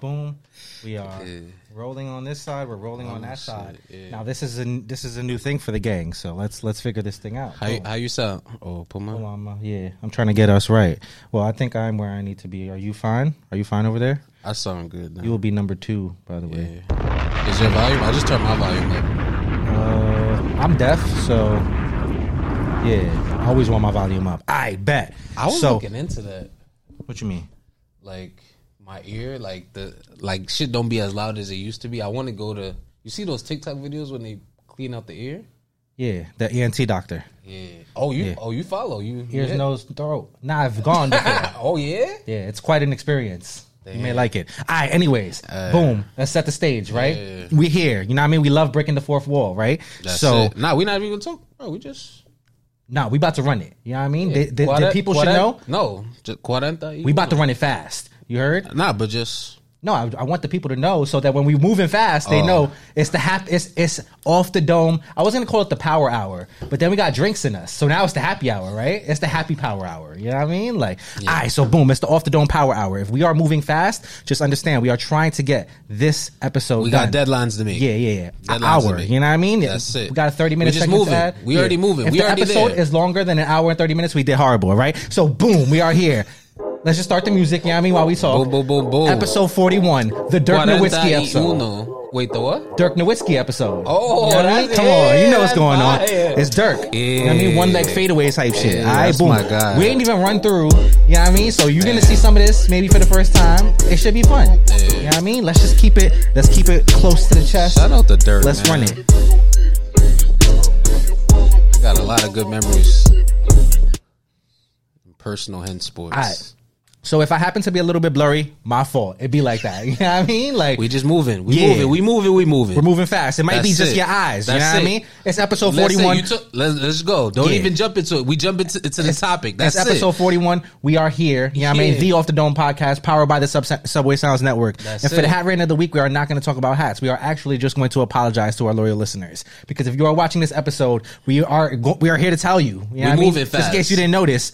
Boom. We are rolling on this side. We're rolling on that side. Yeah. Now this is a new thing for the gang. So let's figure this thing out. How you sound? Oh, Puma. Yeah, I'm trying to get us right. Well, I think I'm where I need to be. Are you fine? Are you fine over there? I sound good now. You will be number 2, by the way. Yeah. Is your volume? I just turned my volume up. I'm deaf, so yeah. I always want my volume up. I bet. I was looking into that. What you mean? Like my ear, like shit don't be as loud as it used to be. I want to go to, you see those TikTok videos when they clean out the ear? Yeah, the ENT doctor. Yeah. Oh, you follow you ears, nose, throat. Nah, I've gone before. Oh yeah. Yeah, it's quite an experience. Damn. You may like it. All right, anyways, boom. Let's set the stage, right? Yeah. We're here. You know what I mean? We love breaking the fourth wall, right? That's so it. Nah, we not even talking. Bro, we just. Nah, we about to run it. You know what I mean? Yeah. The people should know. No, just 40. We about to run it fast. You heard? Nah, but just no. I want the people to know so that when we moving fast, they know it's the it's off the dome. I was gonna call it the power hour, but then we got drinks in us, so now it's the happy hour, right? It's the happy power hour. You know what I mean? Like, yeah. All right, so boom, it's the off the dome power hour. If we are moving fast, just understand we are trying to get this episode. We got deadlines to meet. Yeah. An hour. You know what I mean? That's it. We got a 30 minute. We just moving. We already moving. If we the already episode there. Is longer than an hour and 30 minutes, we did horrible, right? So boom, we are here. Let's just start the music, you know what I mean, while we talk. Boom, boom, boom, boom. Episode 41, the Dirk Nowitzki episode. Uno. Wait, the what? Dirk Nowitzki episode. Oh, you know what I mean? Come on, you know what's going on. It's Dirk. Yeah. You know what I mean? One leg fadeaways type shit. Yeah, all right, boom. My God. We ain't even run through, you know what I mean? So you're going to see some of this maybe for the first time. It should be fun. Yeah. You know what I mean? Let's just keep it. Let's keep it close to the chest. Shout out to Dirk, let's run it. I got a lot of good memories. Personal and sports. All right. So if I happen to be a little bit blurry, my fault. It'd be like that. You know what I mean? Like we just moving. We moving. We're moving fast. It might be just your eyes. You know what I mean? It's episode 41. Let's go. Don't even jump into it. We jump into the topic. That's it. It's episode 41. We are here. You know what I mean? The Off the Dome podcast powered by the Subway Sounds Network. And for the hat rating of the week, we are not going to talk about hats. We are actually just going to apologize to our loyal listeners. Because if you are watching this episode, we are here to tell you. You know what I mean? We moving fast. Just in case you didn't notice.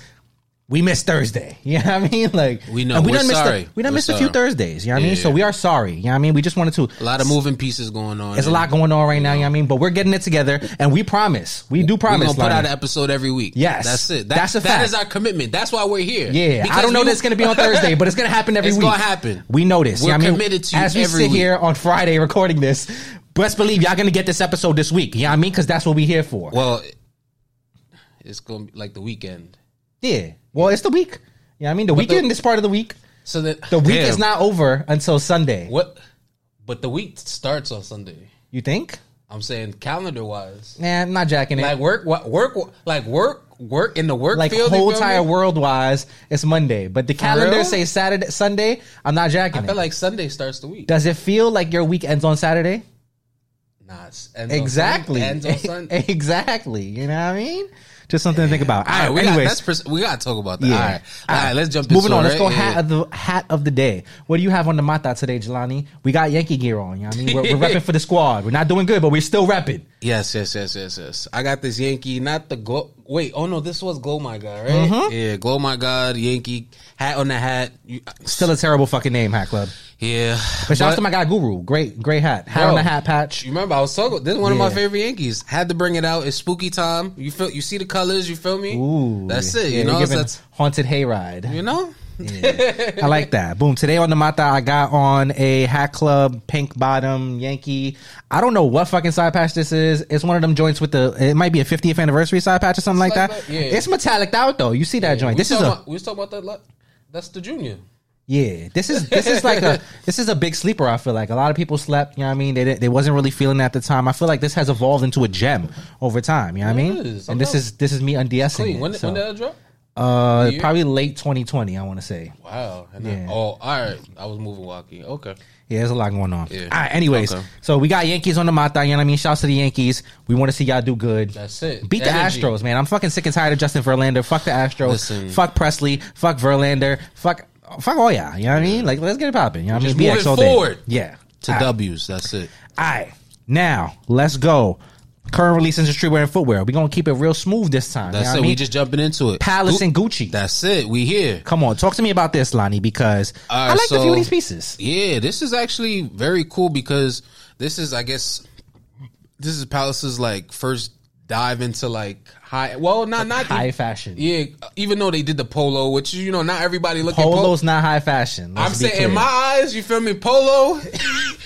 We missed Thursday. You know what I mean? Like we know. We done missed a few Thursdays. You know what I mean? So we are sorry. You know what I mean? We just wanted to. A lot of moving pieces going on. There's a lot going on right now. You know what I mean? But we're getting it together, and we promise. We do promise. We're gonna put out an episode every week. Yes, that's it. That's a fact. That is our commitment. That's why we're here. Yeah, because I don't know that's gonna be on Thursday, but it's gonna happen every week. It's gonna happen. We know this. We're committed to you as we sit here on Friday recording this. Best believe y'all gonna get this episode this week. You know what I mean? Because that's what we here for. Well, it's gonna be like the weekend. Yeah. Well, it's the week. You know what I mean? The weekend is part of the week. So the week is not over until Sunday. What? But the week starts on Sunday. You think? I'm saying calendar-wise. Nah, I'm not jacking it. Like work in the work like field. Like whole entire world-wise, it's Monday. But the calendar says Saturday, Sunday. I'm not jacking it. I feel like Sunday starts the week. Does it feel like your week ends on Saturday? Nah, it ends on Sunday. Exactly. You know what I mean? Just something to think about. All right, anyways. We got to talk about that. Yeah. All right, let's jump into it. Moving on, let's go hat of the day. What do you have on the mata today, Jelani? We got Yankee gear on, you know what I mean? We're repping for the squad. We're not doing good, but we're still repping. Yes. I got this Yankee, not the Glow. Wait, oh no, this was Glow My God, right? Mm-hmm. Yeah, Glow My God, Yankee, hat on the hat. Still a terrible fucking name, Hat Club. Yeah. But shout out to my guy Guru. Great hat. Hat on the hat patch. You remember I was talking, this is one of my favorite Yankees. Had to bring it out. It's spooky time. You see the colors, you feel me? Ooh. That's it. Yeah, you know, that's haunted hayride. You know? Yeah. I like that. Boom. Today on the mata, I got on a Hat Club pink bottom Yankee. I don't know what fucking side patch this is. It's one of them joints with it might be a 50th anniversary side patch or something like that. Yeah. It's metallic out though. You see that joint. We was talking about that. That's the junior. Yeah, this is like a big sleeper. I feel like a lot of people slept. You know what I mean? They wasn't really feeling it at the time. I feel like this has evolved into a gem over time. You know what I mean? And this is me undsing. When did that drop? Probably late 2020, I want to say. Wow. All right. I was moving walkie. Okay. Yeah, there's a lot going on. Yeah. All right, anyways. Okay. So we got Yankees on the mata, you know what I mean? Shouts to the Yankees. We want to see y'all do good. That's it. Beat the Astros, man. I'm fucking sick and tired of Justin Verlander. Fuck the Astros. Listen. Fuck Presley. Fuck Verlander. Fuck all y'all. You know what I mean? Like, let's get it popping. You know what I mean? BX all day. Forward. Yeah. To W's. That's it. All right. Now, let's go. current releases in streetwear and footwear. We're going to keep it real smooth this time. That's it. We just jumping into it. Palace and Gucci. That's it. We here. Come on. Talk to me about this, Lonnie, because I like a few of these pieces. Yeah, this is actually very cool because this is, I guess, this is Palace's like first dive into like high, well, not high fashion. Yeah, even though they did the polo, which, you know, not everybody look at polo's not high fashion. I'm saying clear. In my eyes, you feel me, polo.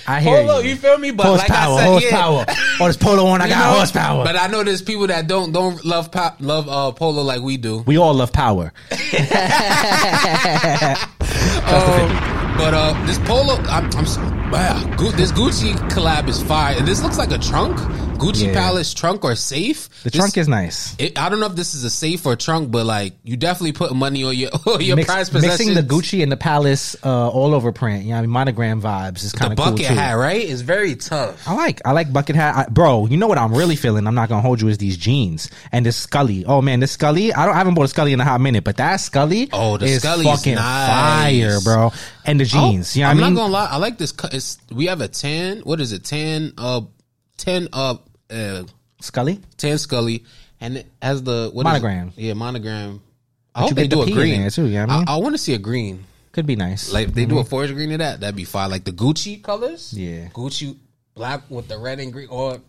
I hear polo, you feel me, but horsepower, like I said, horsepower. Yeah. Oh, this polo one, I you got know? Horsepower. But I know there's people that don't love polo like we do. We all love power. But this polo, this Gucci collab is fire. And this looks like a trunk. Gucci Palace trunk or safe. Trunk is nice. I don't know if this is a safe or a trunk, but like you definitely put money on your prized possessions. Mixing the Gucci and the Palace all over print. You know, I mean, monogram vibes is kind of cool too. The bucket hat, right? It's very tough. I like bucket hat. Bro, you know what I'm really feeling? I'm not going to hold you is these jeans and this Scully. Oh man, this Scully. I haven't bought a Scully in a hot minute, but that Scully is Scully fucking nice. Fire, bro. And the jeans. You know what I mean? I'm not going to lie. I like this. We have a tan. What is it? Tan Scully, and it has the monogram. Monogram. I hope they do a green there too. Yeah, you know I mean? I want to see a green. Could be nice. Like they do a forest green to that. That'd be fine. Like the Gucci colors. Yeah, Gucci black with the red and green. All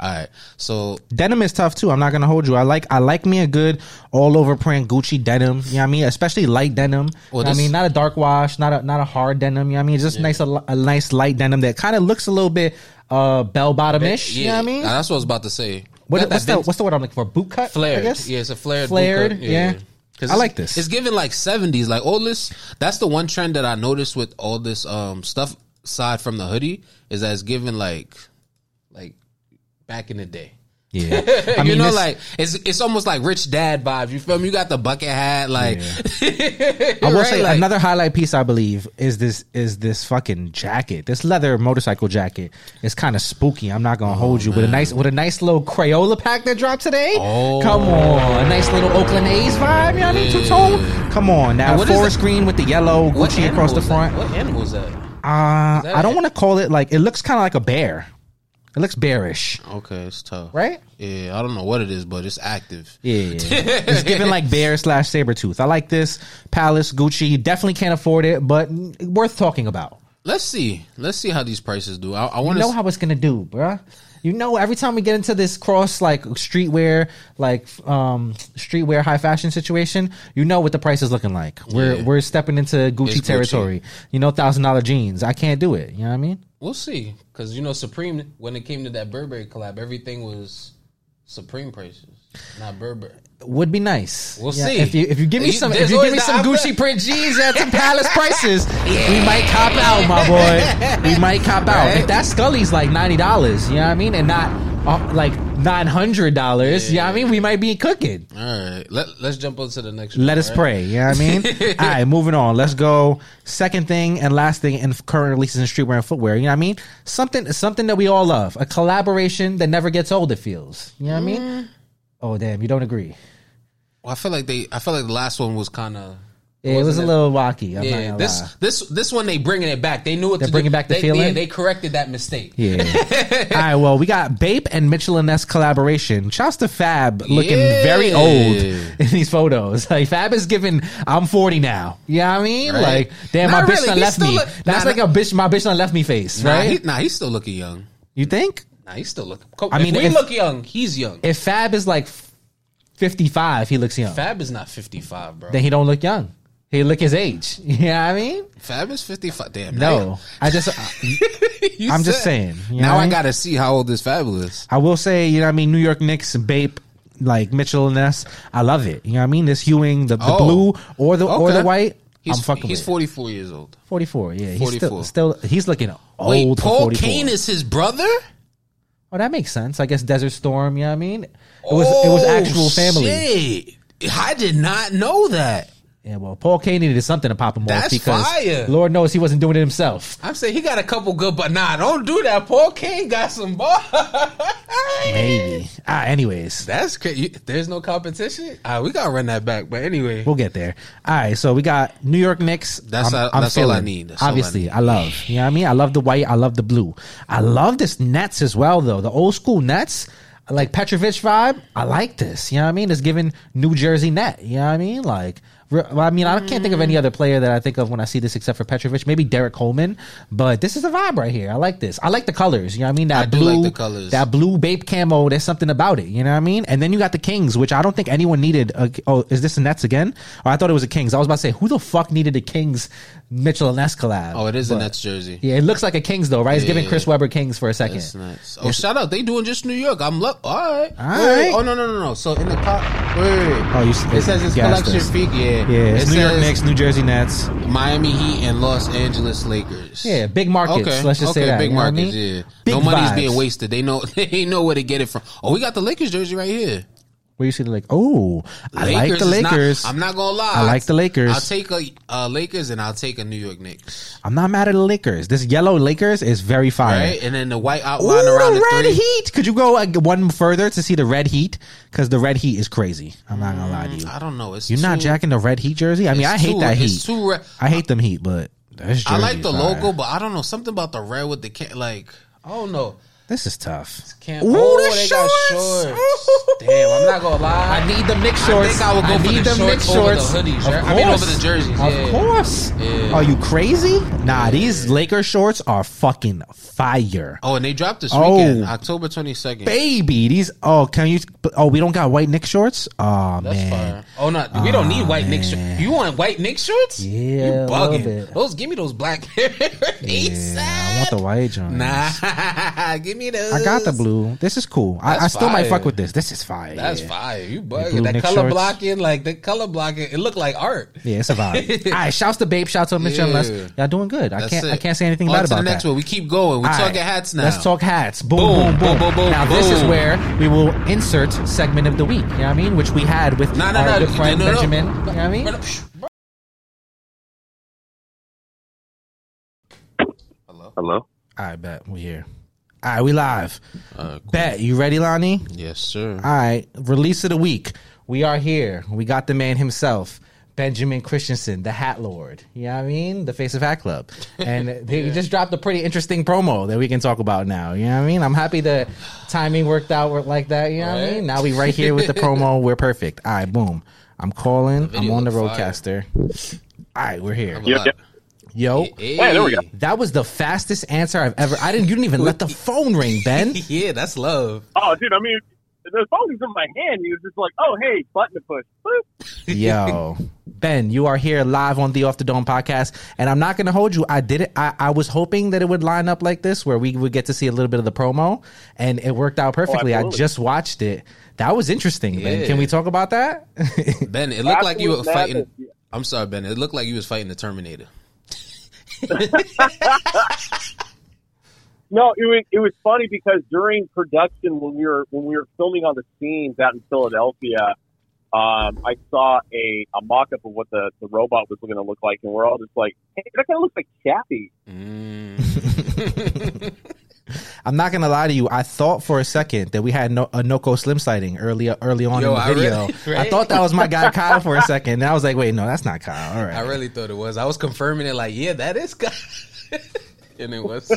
right. So denim is tough too. I'm not gonna hold you. I like me a good all over print Gucci denim. You know what I mean? Especially light denim. Well, I mean, not a dark wash, not a hard denim. You know what I mean? Just a nice light denim that kind of looks a little bit. Bell bottom ish. Yeah. You know what I mean? That's what I was about to say. What's the word I'm looking for? Boot cut? Flared. I guess? Yeah, it's a flared boot cut. Yeah. I like this. It's giving like 70s. Like all this. That's the one trend that I noticed with all this stuff aside from the hoodie is that it's giving like back in the day. Yeah. I mean, you know, like it's almost like rich dad vibes. You feel me? You got the bucket hat, like I will say another highlight piece I believe is this fucking jacket. This leather motorcycle jacket is kind of spooky. I'm not gonna hold you, man. with a nice little Crayola pack that dropped today. Oh, come on. A nice little Oakland A's vibe, y'all need to tone. Come on now. Forest green with the yellow Gucci across the front. What animal is that? I don't want to call it like it looks kinda like a bear. It looks bearish. Okay, it's tough. Right? Yeah, I don't know what it is, but it's active. Yeah. It's giving like bear / Sabretooth. I like this. Palace, Gucci. You definitely can't afford it, but worth talking about. Let's see how these prices do. I want to know how it's going to do, bruh. You know, every time we get into this cross, like, streetwear high fashion situation, you know what the price is looking like. We're stepping into Gucci territory. You know, $1,000 jeans. I can't do it. You know what I mean? We'll see. Because, you know, Supreme, when it came to that Burberry collab, everything was Supreme prices, not Burberry. Would be nice. We'll see. If you give me some Gucci print jeans at some Palace prices, we might cop out, my boy. We might cop out. If that Scully's like $90, you know what I mean, and not like $900, you know what I mean, we might be cooking. All right, let's jump on to the next one. Let us pray. You know what I mean. All right, moving on. Let's go. Second thing and last thing in current releases in streetwear and footwear. You know what I mean. Something that we all love. A collaboration that never gets old. It feels. You know what I mean. Oh damn! You don't agree? Well, I feel like the last one was kind of. Yeah, it was a little wacky. This one they bringing it back. They knew what to do. They're bringing back the feeling. Yeah, they corrected that mistake. Yeah. All right. Well, we got Bape and Mitchell and Ness collaboration. Shouts to Fab looking very old in these photos. Like Fab is giving. I'm 40 now. You know what I mean? Right. Like damn, my bitch done left me. That's like a bitch. My bitch done left me face. Right? He's still looking young. You think? Nah, he's still looking. I mean, we look young. He's young. If Fab is like 55, he looks young. Fab is not 55, bro. Then he don't look young. He look his age. You know what I mean? Fab is 55. Damn. No, I just. I'm just saying. You know now I gotta see how old this Fabulous. I will say, you know what I mean. New York Knicks, Bape, like Mitchell and Ness. I love it. You know what I mean. This hewing the blue or the white. I'm fucking with it. He's 44 years old. 44. Yeah. He's 44. Still he's looking old. Wait, Paul Kane is his brother. Oh, that makes sense. I guess Desert Storm, you know what I mean? It was actual family. Shit. I did not know that. Yeah, well, Paul Kane needed something to pop him off because fire. Lord knows he wasn't doing it himself. I'm saying he got a couple good, but nah, don't do that. Paul Kane got some bars. Maybe. Anyways. That's crazy. There's no competition? We got to run that back, but anyway. We'll get there. All right, so we got New York Knicks. That's all I need. That's obviously, I love. You know what I mean? I love the white. I love the blue. I love this Nets as well, though. The old school Nets. like Petrović vibe. I like this. You know what I mean? It's giving New Jersey net. You know what I mean? Like, I mean, I can't think of any other player that I think of when I see this except for Petrović. Maybe Derek Coleman, but this is the vibe right here. I like this. I like the colors. You know what I mean? That blue, like the colors. That blue Bape camo. There's something about it. You know what I mean? And then you got the Kings, which I don't think anyone needed. Oh, is this the Nets again? Or I thought it was the Kings. I was about to say, who the fuck needed the Kings Mitchell and Ness collab? Oh, it is the Nets jersey. Yeah, it looks like a Kings though, right? It's giving Chris Webber Kings for a second. That's nice. Oh, shout out! They doing just New York. I'm look. All right. All right. Wait. Oh no. So in the top, oh, it says it's collection figure. Yeah, it's New York Knicks, New Jersey Nets, Miami Heat, and Los Angeles Lakers. Yeah, big markets. Okay. Let's just say that. Big markets. I mean? Yeah, big no money's vibes. Being wasted. They know where to get it from. Oh, we got the Lakers jersey right here. Where you see the like? Oh, I like the Lakers. I'm not gonna lie. I like the Lakers. I'll take a Lakers and I'll take a New York Knicks. I'm not mad at the Lakers. This yellow Lakers is very fire. Right? And then the white outline around the red heat. Could you go one further to see the red heat? Because the red heat is crazy. I'm not gonna lie to you. I don't know. You're not jacking the red heat jersey. I mean, I hate that heat. It's too red. I hate them heat, but that's I like the logo, but I don't know something about the red with the like. I don't know. This is tough. They shorts. Got shorts. Damn, I'm not gonna lie. I need them Knicks shorts. I think I would go for the shorts over the hoodies. I mean, over the jerseys. Of course. Yeah. Are you crazy? Nah, these Lakers shorts are fucking fire. Oh, and they dropped this weekend, October 22nd. Baby, these. Oh, can you? Oh, we don't got white Knicks shorts. Oh, that's man. Fire. Oh no, we don't need white Knicks shorts. You want white Knicks shorts? Yeah, you bugging. Those, give me those black. Yeah, I want the white ones. Nah, give me. I got the blue. This is cool. I still might fuck with this. This is fire. That's fire. You bugging. That color blocking, like the color blocking, it looked like art. Yeah, it's a vibe. All right, shouts to Bape, shouts to Mitchell and Ness. Y'all doing good. I can't say anything bad about that. On to the next one. We keep going. We're talking hats now. Let's talk hats. Boom, boom, boom. Now this is where we will insert segment of the week. You know what I mean? Which we had with our good friend Benjamin. You know what I mean? Hello. I bet we're here. All right, we live. Cool. Bet. You ready, Lonnie? Yes, sir. All right, release of the week. We are here. We got the man himself, Benjamin Christensen, the Hat Lord. You know what I mean? The face of Hat Club. And they just dropped a pretty interesting promo that we can talk about now. You know what I mean? I'm happy the timing worked out like that. You know what I mean? Now we right here with the promo. We're perfect. All right, boom. I'm calling. I'm on the roadcaster. All right, we're here. Yep. Yo, hey, there we go. That was the fastest answer I've ever. You didn't even let the phone ring, Ben. Yeah, that's love. Oh, dude, I mean, the phone was in my hand. He was just like, "Oh, hey, button to push." Yo, Ben, you are here live on the Off the Dome podcast, and I'm not going to hold you. I did it. I was hoping that it would line up like this, where we would get to see a little bit of the promo, and it worked out perfectly. Oh, I just watched it. That was interesting, Ben. Can we talk about that? Ben, it looked like you were fighting. I'm sorry, Ben. It looked like you was fighting the Terminator. No, it was funny because during production when we were filming on the scenes out in Philadelphia, I saw a mock-up of what the robot was going to look like, and we're all just like, "Hey, that kind of looks like Chappie." I'm not going to lie to you. I thought for a second that we had a Noco Slim sighting early on in the video. I thought that was my guy Kyle for a second. And I was like, wait, no, that's not Kyle. All right. I really thought it was. I was confirming it like, yeah, that is Kyle. And it was.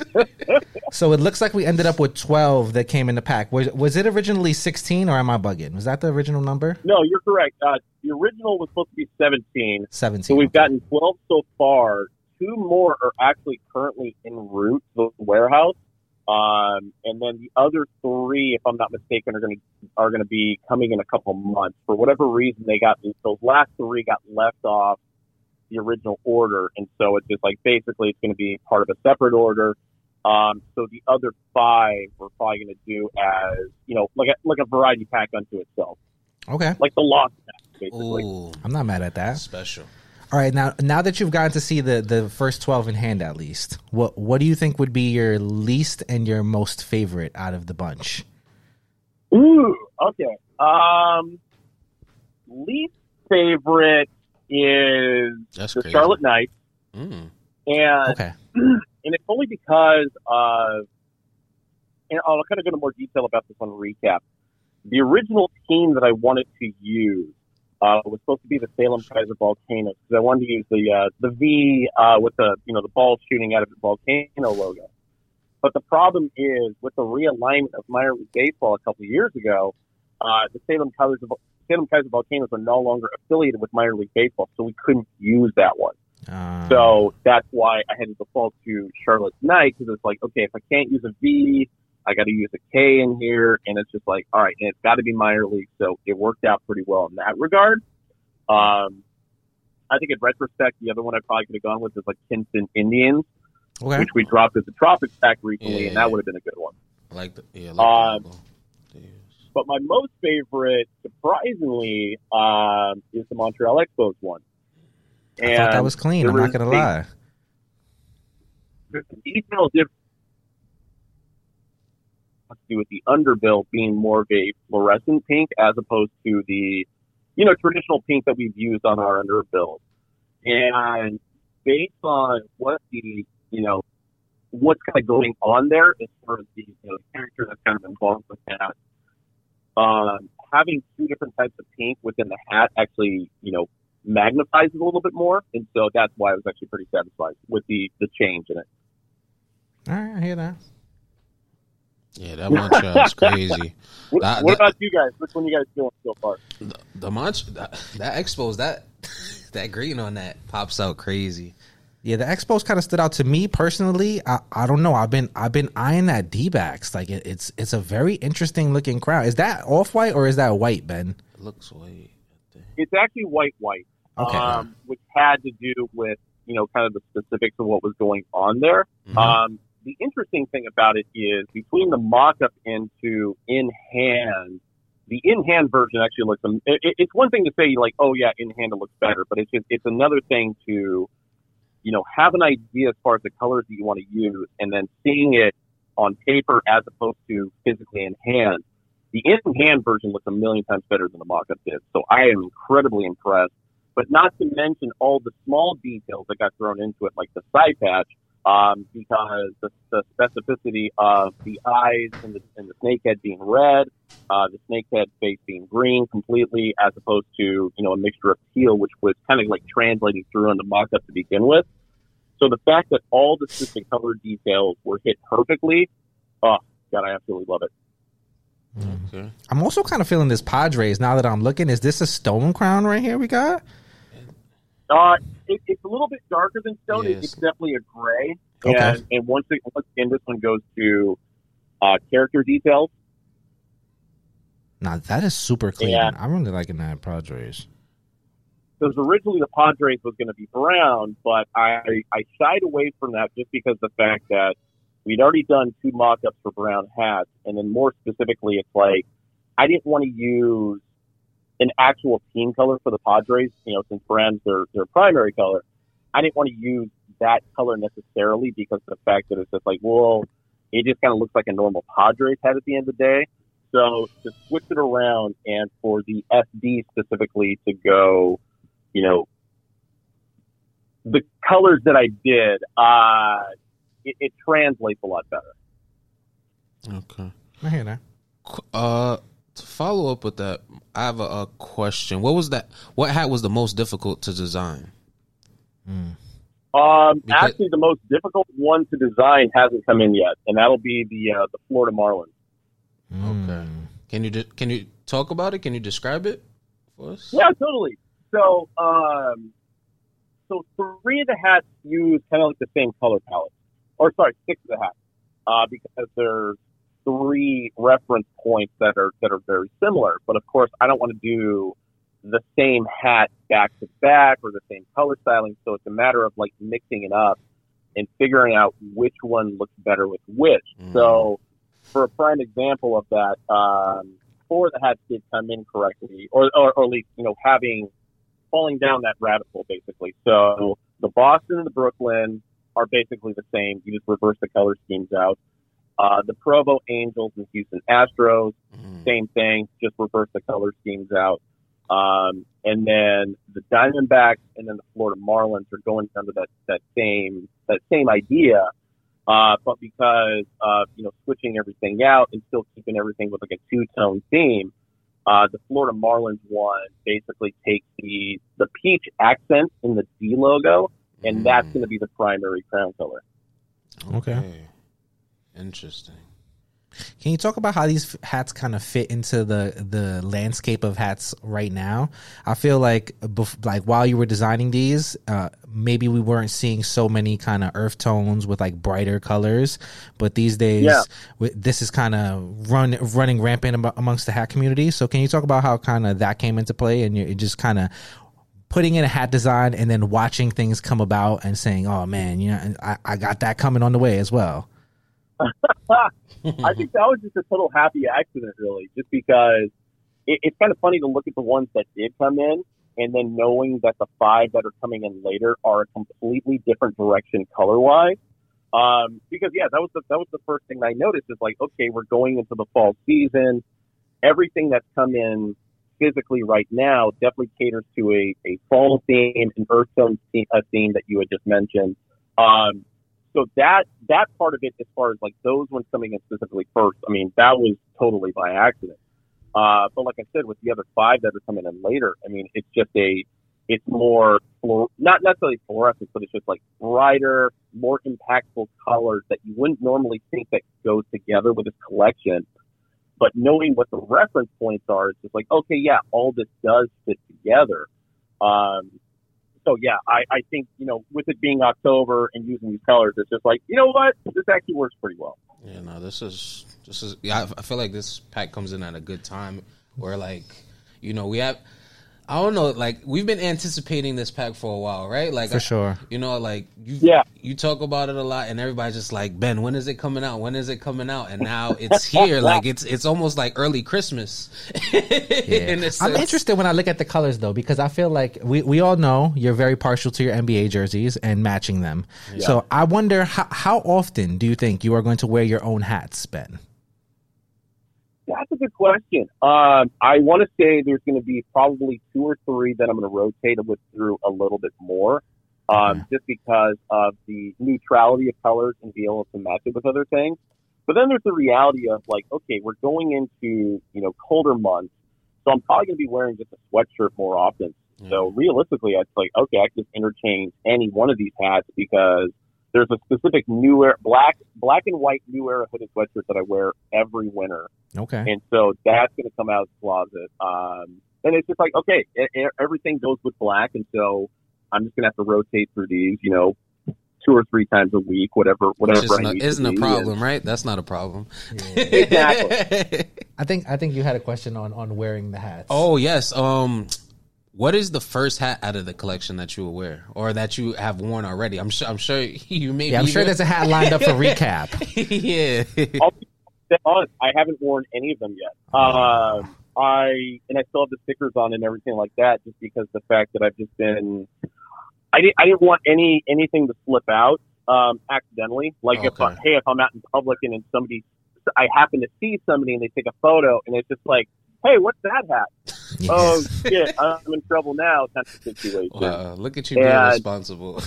So it looks like we ended up with 12 that came in the pack. Was it originally 16 or am I bugging? Was that the original number? No, you're correct. The original was supposed to be 17. So we've gotten 12 so far. Two more are actually currently en route to the warehouse. And then the other three, if I'm not mistaken, are going to be coming in a couple months. For whatever reason, those last three got left off the original order, and so it's just like basically it's going to be part of a separate order. So the other five we're probably going to do as like a variety pack unto itself. Okay, like the lost pack, basically. Ooh, I'm not mad at that. Special. All right, now that you've gotten to see the first 12 in hand at least, what do you think would be your least and your most favorite out of the bunch? Ooh, okay. Least favorite is Scarlet Knight. Mm. And it's only because of, and I'll kind of go into more detail about this on recap. The original team that I wanted to use was supposed to be the Salem-Keizer Volcanoes because I wanted to use the V with the ball shooting out of the volcano logo. But the problem is with the realignment of minor league baseball a couple of years ago, the Salem-Keizer Volcanoes were no longer affiliated with minor league baseball, so we couldn't use that one. So that's why I had to default to Charlotte Knight, because it's like, okay, if I can't use a V, I got to use a K in here, and it's just like, all right, and it's got to be minor league. So it worked out pretty well in that regard. I think in retrospect, the other one I probably could have gone with is like Kinston Indians, okay, which we dropped as a Tropics pack recently, and that would have been a good one. I like that. Yeah, but my most favorite, surprisingly, is the Montreal Expos one. And I thought that was clean. I'm not going to lie. There's a detail difference to do with the underbill being more of a fluorescent pink as opposed to the, you know, traditional pink that we've used on our underbills. And based on what the, you know, what's kind of going on there as far as the, you know, character that's kind of involved with that, having two different types of pink within the hat actually, you know, magnifies it a little bit more, and so that's why I was actually pretty satisfied with the change in it. All right, I hear that. Yeah, that Montreal's crazy. What about you guys? Which one you guys doing so far? The Montreal, that Expos, that green on that pops out crazy. Yeah, the Expos kind of stood out to me personally. I don't know. I've been eyeing that D-backs. Like it's a very interesting looking crown. Is that off white or is that white, Ben? It looks white. It's actually white, okay. Which had to do with, you know, kind of the specifics of what was going on there. Mm-hmm. The interesting thing about it is between the mock-up into in-hand, the in-hand version actually looks. It's one thing to say like, oh yeah, in-hand it looks better, but it's another thing to, you know, have an idea as far as the colors that you want to use, and then seeing it on paper as opposed to physically in hand. The in-hand version looks a million times better than the mock-up did, so I am incredibly impressed. But not to mention all the small details that got thrown into it, like the side patch, because the specificity of the eyes and the snake head being red, the snake head face being green completely, as opposed to, you know, a mixture of teal, which was kind of like translating through on the mock-up to begin with. So the fact that all the specific color details were hit perfectly, oh, God, I absolutely love it. Okay. I'm also kind of feeling this Padres now that I'm looking. Is this a stone crown right here we got? It's a little bit darker than stone. Yes. It's definitely a gray. Okay. And once again, this one goes to character details. Now, that is super clean. Yeah. I'm really liking that Padres. Because originally the Padres was going to be brown, but I shied away from that just because of the fact that we'd already done two mock-ups for brown hats, and then more specifically, it's like, I didn't want to use an actual team color for the Padres, you know, since brown's their primary color. I didn't want to use that color necessarily because of the fact that it's just like, well, it just kind of looks like a normal Padres hat at the end of the day. So to switch it around and for the SD specifically to go, you know, the colors that I did, It translates a lot better. Okay. I hear that. To follow up with that, I have a question. What was that? What hat was the most difficult to design? Actually, the most difficult one to design hasn't come in yet, and that'll be the Florida Marlins. Okay. Can you talk about it? Can you describe it for us? Yeah, totally. So three of the hats use kind of like the same color palette. Or sorry, six of the hats, because there's three reference points that are very similar. But of course, I don't want to do the same hat back to back or the same color styling. So it's a matter of like mixing it up and figuring out which one looks better with which. Mm. So for a prime example of that, four of the hats did come in correctly, or at least, you know, falling down that rabbit hole basically. So the Boston and the Brooklyn are basically the same. You just reverse the color schemes out. The Provo Angels and Houston Astros, same thing, just reverse the color schemes out. And then the Diamondbacks and then the Florida Marlins are going under that same idea, but because of, you know, switching everything out and still keeping everything with like a two-tone theme, the Florida Marlins one basically takes the peach accent in the D logo, and that's going to be the primary crown color. Okay. Interesting. Can you talk about how these hats kind of fit into the landscape of hats right now? I feel like while you were designing these, maybe we weren't seeing so many kind of earth tones with like brighter colors, but these days, this is kind of running rampant amongst the hat community. So can you talk about how kind of that came into play and you're just kind of putting in a hat design and then watching things come about and saying, oh man, you know, I got that coming on the way as well. I think that was just a total happy accident, really, just because it's kind of funny to look at the ones that did come in and then knowing that the five that are coming in later are a completely different direction color-wise. Because, yeah, that was the first thing I noticed is like, okay, we're going into the fall season. Everything that's come in physically right now definitely caters to a fall theme, an earth tone theme that you had just mentioned. So that part of it, as far as like those ones coming in specifically first, I mean, that was totally by accident. But like I said, with the other five that are coming in later, I mean, it's just it's more, not necessarily fluorescent, but it's just like brighter, more impactful colors that you wouldn't normally think that goes together with this collection. But knowing what the reference points are, it's just like, okay, yeah, all this does fit together. So, yeah, I think, you know, with it being October and using these colors, it's just like, you know what? This actually works pretty well. Yeah, no, this is yeah, I feel like this pack comes in at a good time where, like, you know, we have, I don't know, like, we've been anticipating this pack for a while, right? Like, for sure. You know, like, you talk about it a lot and everybody's just like, Ben, when is it coming out? When is it coming out? And now it's here. Like, it's almost like early Christmas. Yeah. I'm interested when I look at the colors, though, because I feel like we all know you're very partial to your NBA jerseys and matching them. Yeah. So I wonder how often do you think you are going to wear your own hats, Ben? That's a good question. I want to say there's going to be probably two or three that I'm going to rotate through a little bit more, just because of the neutrality of colors and be able to match it with other things. But then there's the reality of like, okay, we're going into, you know, colder months, so I'm probably going to be wearing just a sweatshirt more often. Mm. So realistically, it's like, okay, I can just interchange any one of these hats because there's a specific new era, black and white new era hooded sweatshirt that I wear every winter. Okay. And so that's going to come out of the closet. And it's just like, okay, everything goes with black. And so I'm just going to have to rotate through these, you know, two or three times a week, whatever. Isn't a problem, right? That's not a problem. Yeah. Exactly. I think you had a question on wearing the hats. Oh, yes. What is the first hat out of the collection that you will wear or that you have worn already? I'm sure you may. Yeah, I'm sure there's a hat lined up for recap. Yeah. I'll be honest, I haven't worn any of them yet. I still have the stickers on and everything like that, just because the fact that I've just been, I didn't want anything to slip out accidentally. Like if I'm out in public and then I happen to see somebody and they take a photo and it's just like, hey, what's that hat? Yes. Oh shit! I'm in trouble now. Kind of situation. Wow, look at you being responsible.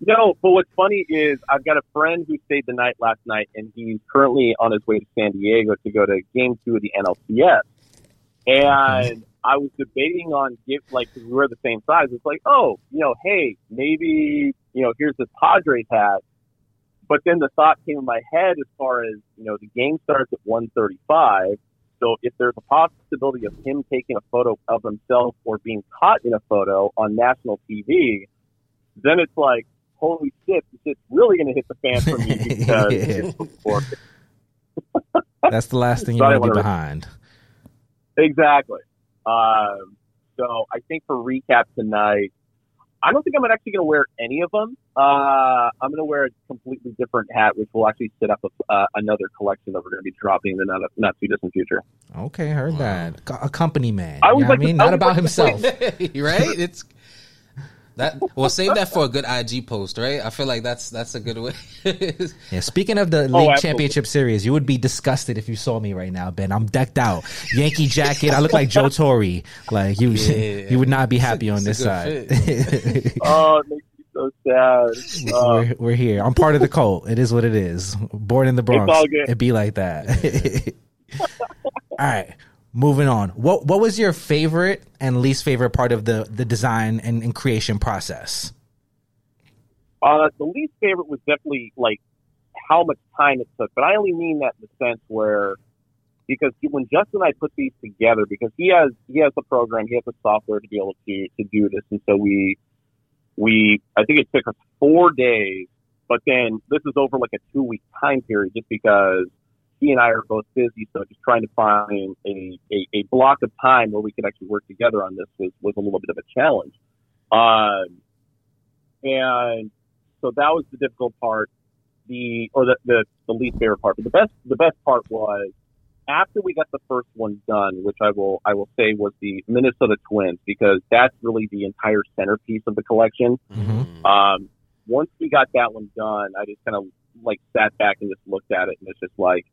No, but what's funny is I've got a friend who stayed the night last night, and he's currently on his way to San Diego to go to Game 2 of the NLCS. And I was debating on cause we were the same size. It's like, oh, you know, hey, maybe, you know, here's this Padres hat. But then the thought came in my head as far as, you know, the game starts at 1:35. So if there's a possibility of him taking a photo of himself or being caught in a photo on national TV, then it's like, holy shit, it's really going to hit the fan for me because that's the last thing you want to be behind. Exactly. So I think for recap tonight, I don't think I'm actually going to wear any of them. I'm going to wear a completely different hat, which will actually set up another collection that we're going to be dropping in the not too distant future. Okay, heard that. A company man. I was like, I mean, not about himself, right? It's that. Well, save that for a good IG post, right? I feel like that's a good way. Yeah. Speaking of the league championship series, you would be disgusted if you saw me right now, Ben. I'm decked out, Yankee jacket. I look like Joe Torre. Like you would not be happy on this side. Oh. So sad. We're here. I'm part of the cult. It is what it is. Born in the Bronx. It's all good. It'd be like that. All right. Moving on. What was your favorite and least favorite part of the design and creation process? The least favorite was definitely, like, how much time it took. But I only mean that in the sense where, because when Justin and I put these together, because he has the program, he has the software to be able to do this. And so we I think it took us 4 days, but then this is over like a 2-week time period just because he and I are both busy. So just trying to find a block of time where we could actually work together on this was a little bit of a challenge. And so that was the difficult part, the least favorite part. But the best part was after we got the first one done, which I will say was the Minnesota Twins, because that's really the entire centerpiece of the collection. Mm-hmm. Once we got that one done, I just kind of like sat back and just looked at it, and it's just like,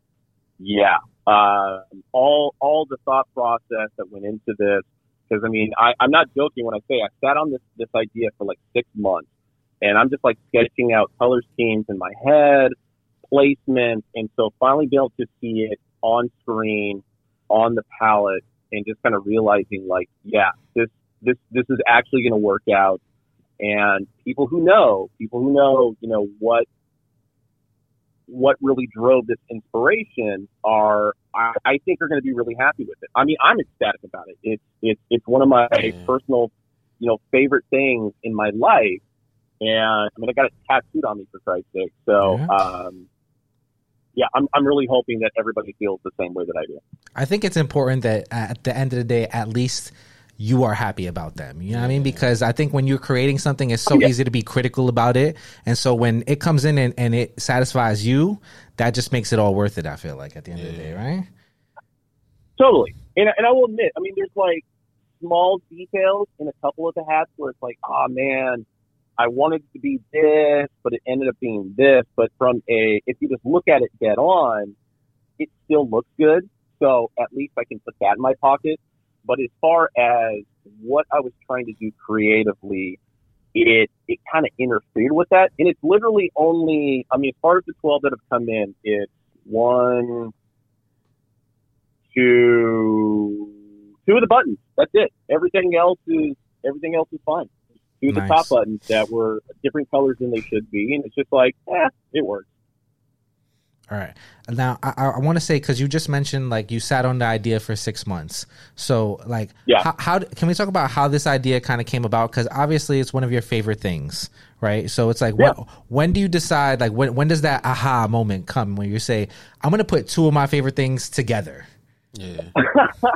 yeah, all the thought process that went into this. Because I mean, I'm not joking when I say I sat on this idea for like 6 months, and I'm just like sketching out color schemes in my head, placement, and so finally being able to see it on screen, on the palette, and just kind of realizing like, yeah, this is actually going to work out. And people who know, you know, what really drove this inspiration are, I think, are going to be really happy with it. I mean, I'm ecstatic about it. It's one of my personal, you know, favorite things in my life. And I mean, I got it tattooed on me for Christ's sake. So, yeah, I'm really hoping that everybody feels the same way that I do. I think it's important that at the end of the day, at least you are happy about them. You know what I mean? Because I think when you're creating something, it's so easy to be critical about it. And so when it comes in and it satisfies you, that just makes it all worth it, I feel like, at the end of the day, right? Totally. And I will admit, I mean, there's like small details in a couple of the hats where it's like, oh, man, I wanted it to be this, but it ended up being this. But if you just look at it dead on, it still looks good. So at least I can put that in my pocket. But as far as what I was trying to do creatively, it kind of interfered with that. And it's literally only, I mean, as far as the 12 that have come in, it's 1, 2 of the buttons. That's it. Everything else is fine. Nice. The top buttons that were different colors than they should be, and it's just like, it works. All right. Now, I want to say, because you just mentioned, like, you sat on the idea for 6 months. So, like, how can we talk about how this idea kind of came about? Because obviously it's one of your favorite things, right? So it's like, when do you decide, like, when does that aha moment come when you say, I'm going to put two of my favorite things together? Yeah. So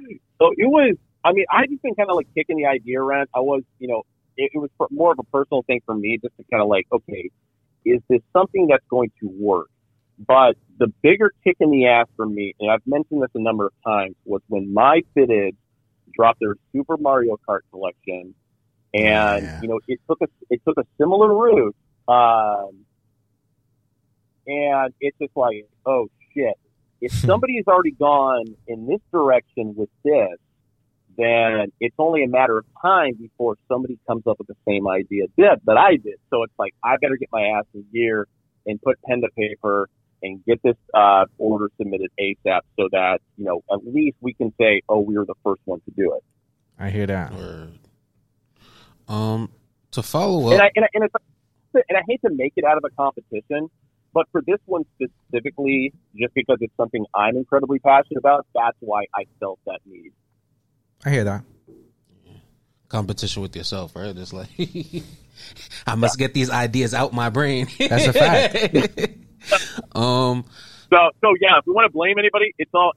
it was, I mean, I just been kind of like kicking the idea around. I was, you know, it was more of a personal thing for me, just to kind of like, okay, is this something that's going to work? But the bigger kick in the ass for me, and I've mentioned this a number of times, was when MyFitteds dropped their Super Mario Kart collection, and you know, it took a similar route, and it's just like, oh shit! If somebody has already gone in this direction with this, then it's only a matter of time before somebody comes up with the same idea that I did. So it's like, I better get my ass in gear and put pen to paper and get this order submitted ASAP, so that, you know, at least we can say, oh, we were the first one to do it. I hear that. Word. To follow up, and I hate to make it out of a competition, but for this one specifically, just because it's something I'm incredibly passionate about, that's why I felt that need. I hear that. Competition with yourself, right? It's like, I must get these ideas out my brain. That's a fact. So yeah, if we want to blame anybody, it's all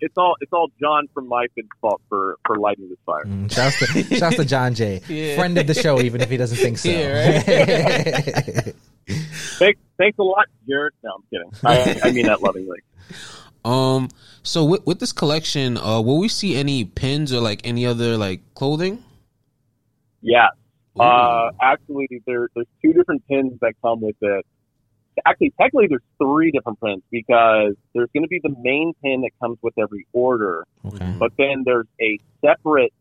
John from MyFitteds' fault for lighting this fire. Shouts to John Jay, friend of the show, even if he doesn't think so. Yeah, right? Thanks a lot, Jared. No, I'm kidding. I mean that lovingly. So with this collection, will we see any pins or like any other like clothing? Yeah. Actually there's two different pins that come with it. Actually, technically there's three different pins, because there's going to be the main pin that comes with every order. Okay. But then there's a separate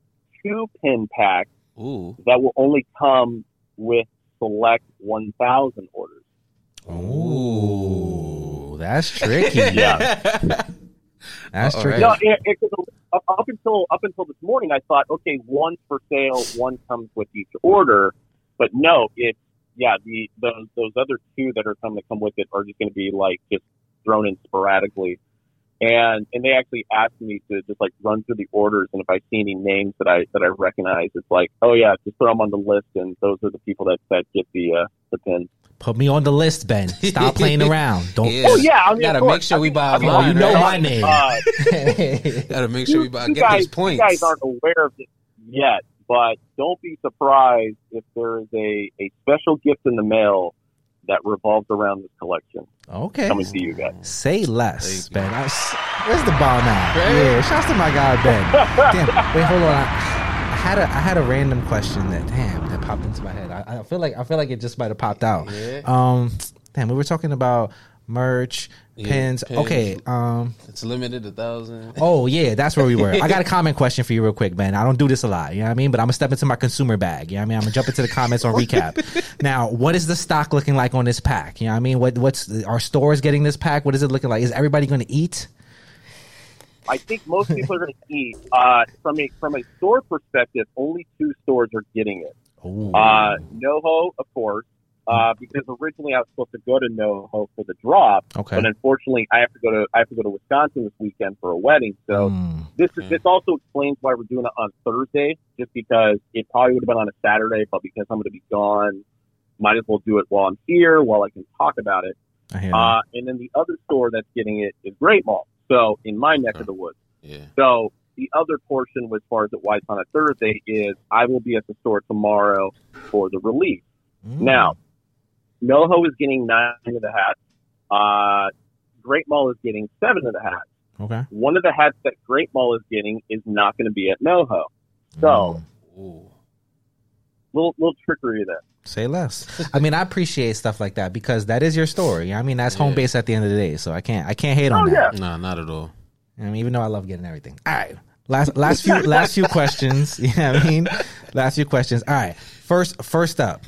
2-pin pack that will only come with select 1,000 orders. Ooh, that's tricky. Yeah. That's true. No, up until this morning, I thought, okay, one's for sale, one comes with each order. But no, it's yeah, those other two that are coming to come with it are just going to be like just thrown in sporadically. And they actually asked me to just like run through the orders, and if I see any names that I recognize, it's like, oh yeah, just throw them on the list, and those are the people that get the pins. Put me on the list, Ben. Stop playing around. Don't. Yeah. Oh yeah, I mean, gotta make sure we buy. You know my name. Gotta make sure we buy. Get these points. You guys aren't aware of this yet, but don't be surprised if there is a special gift in the mail that revolves around this collection. Okay. Coming to you guys. Say less, Ben. Where's the ball now? Ben. Yeah, shouts to my guy, Ben. Damn. Wait, hold on. I had a random question that popped into my head. I feel like it just might have popped out. Yeah. Damn, we were talking about merch, pins. Okay. It's limited to 1,000. Oh yeah, that's where we were. I got a comment question for you real quick, Ben. I don't do this a lot, you know what I mean? But I'm gonna step into my consumer bag, you know what I mean? I'm gonna jump into the comments on recap. Now, what is the stock looking like on this pack? You know what I mean? Are stores getting this pack? What is it looking like? Is everybody gonna eat? I think most people are gonna eat. From a store perspective, only 2 stores are getting it. Noho, of course. Because originally I was supposed to go to NoHo for the drop, but unfortunately I have to go to Wisconsin this weekend for a wedding. So this also explains why we're doing it on Thursday, just because it probably would have been on a Saturday, but because I'm going to be gone, might as well do it while I'm here, while I can talk about it. And then the other store that's getting it is Great Mall, so in my neck of the woods. Yeah. So the other portion, as far as it wipes on a Thursday, is I will be at the store tomorrow for the release. Now. NoHo is getting 9 of the hats. Great Mall is getting 7 of the hats. Okay. One of the hats that Great Mall is getting is not going to be at NoHo. So, little trickery there. Say less. I mean, I appreciate stuff like that because that is your story. I mean, that's home base at the end of the day. So I can't hate on that. Yeah. No, not at all. I mean, even though I love getting everything. All right. Last few questions. You know what I mean? Last few questions. All right. First up.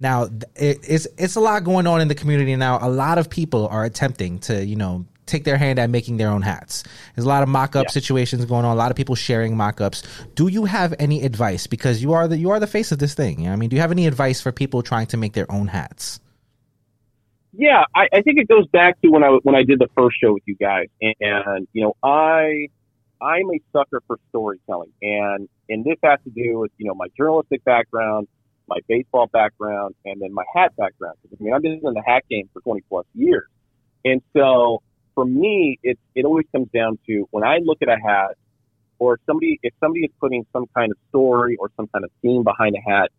Now, it's a lot going on in the community now. A lot of people are attempting to, take their hand at making their own hats. There's a lot of mock-up situations going on. A lot of people sharing mock-ups. Do you have any advice? Because you are the face of this thing. You know what I mean, do you have any advice for people trying to make their own hats? Yeah, I think it goes back to when I did the first show with you guys, and I'm a sucker for storytelling, and this has to do with my journalistic background, my baseball background, and then my hat background. I mean, I've been in the hat game for 20-plus years. And so, for me, it always comes down to when I look at a hat, or if somebody is putting some kind of story or some kind of theme behind a hat,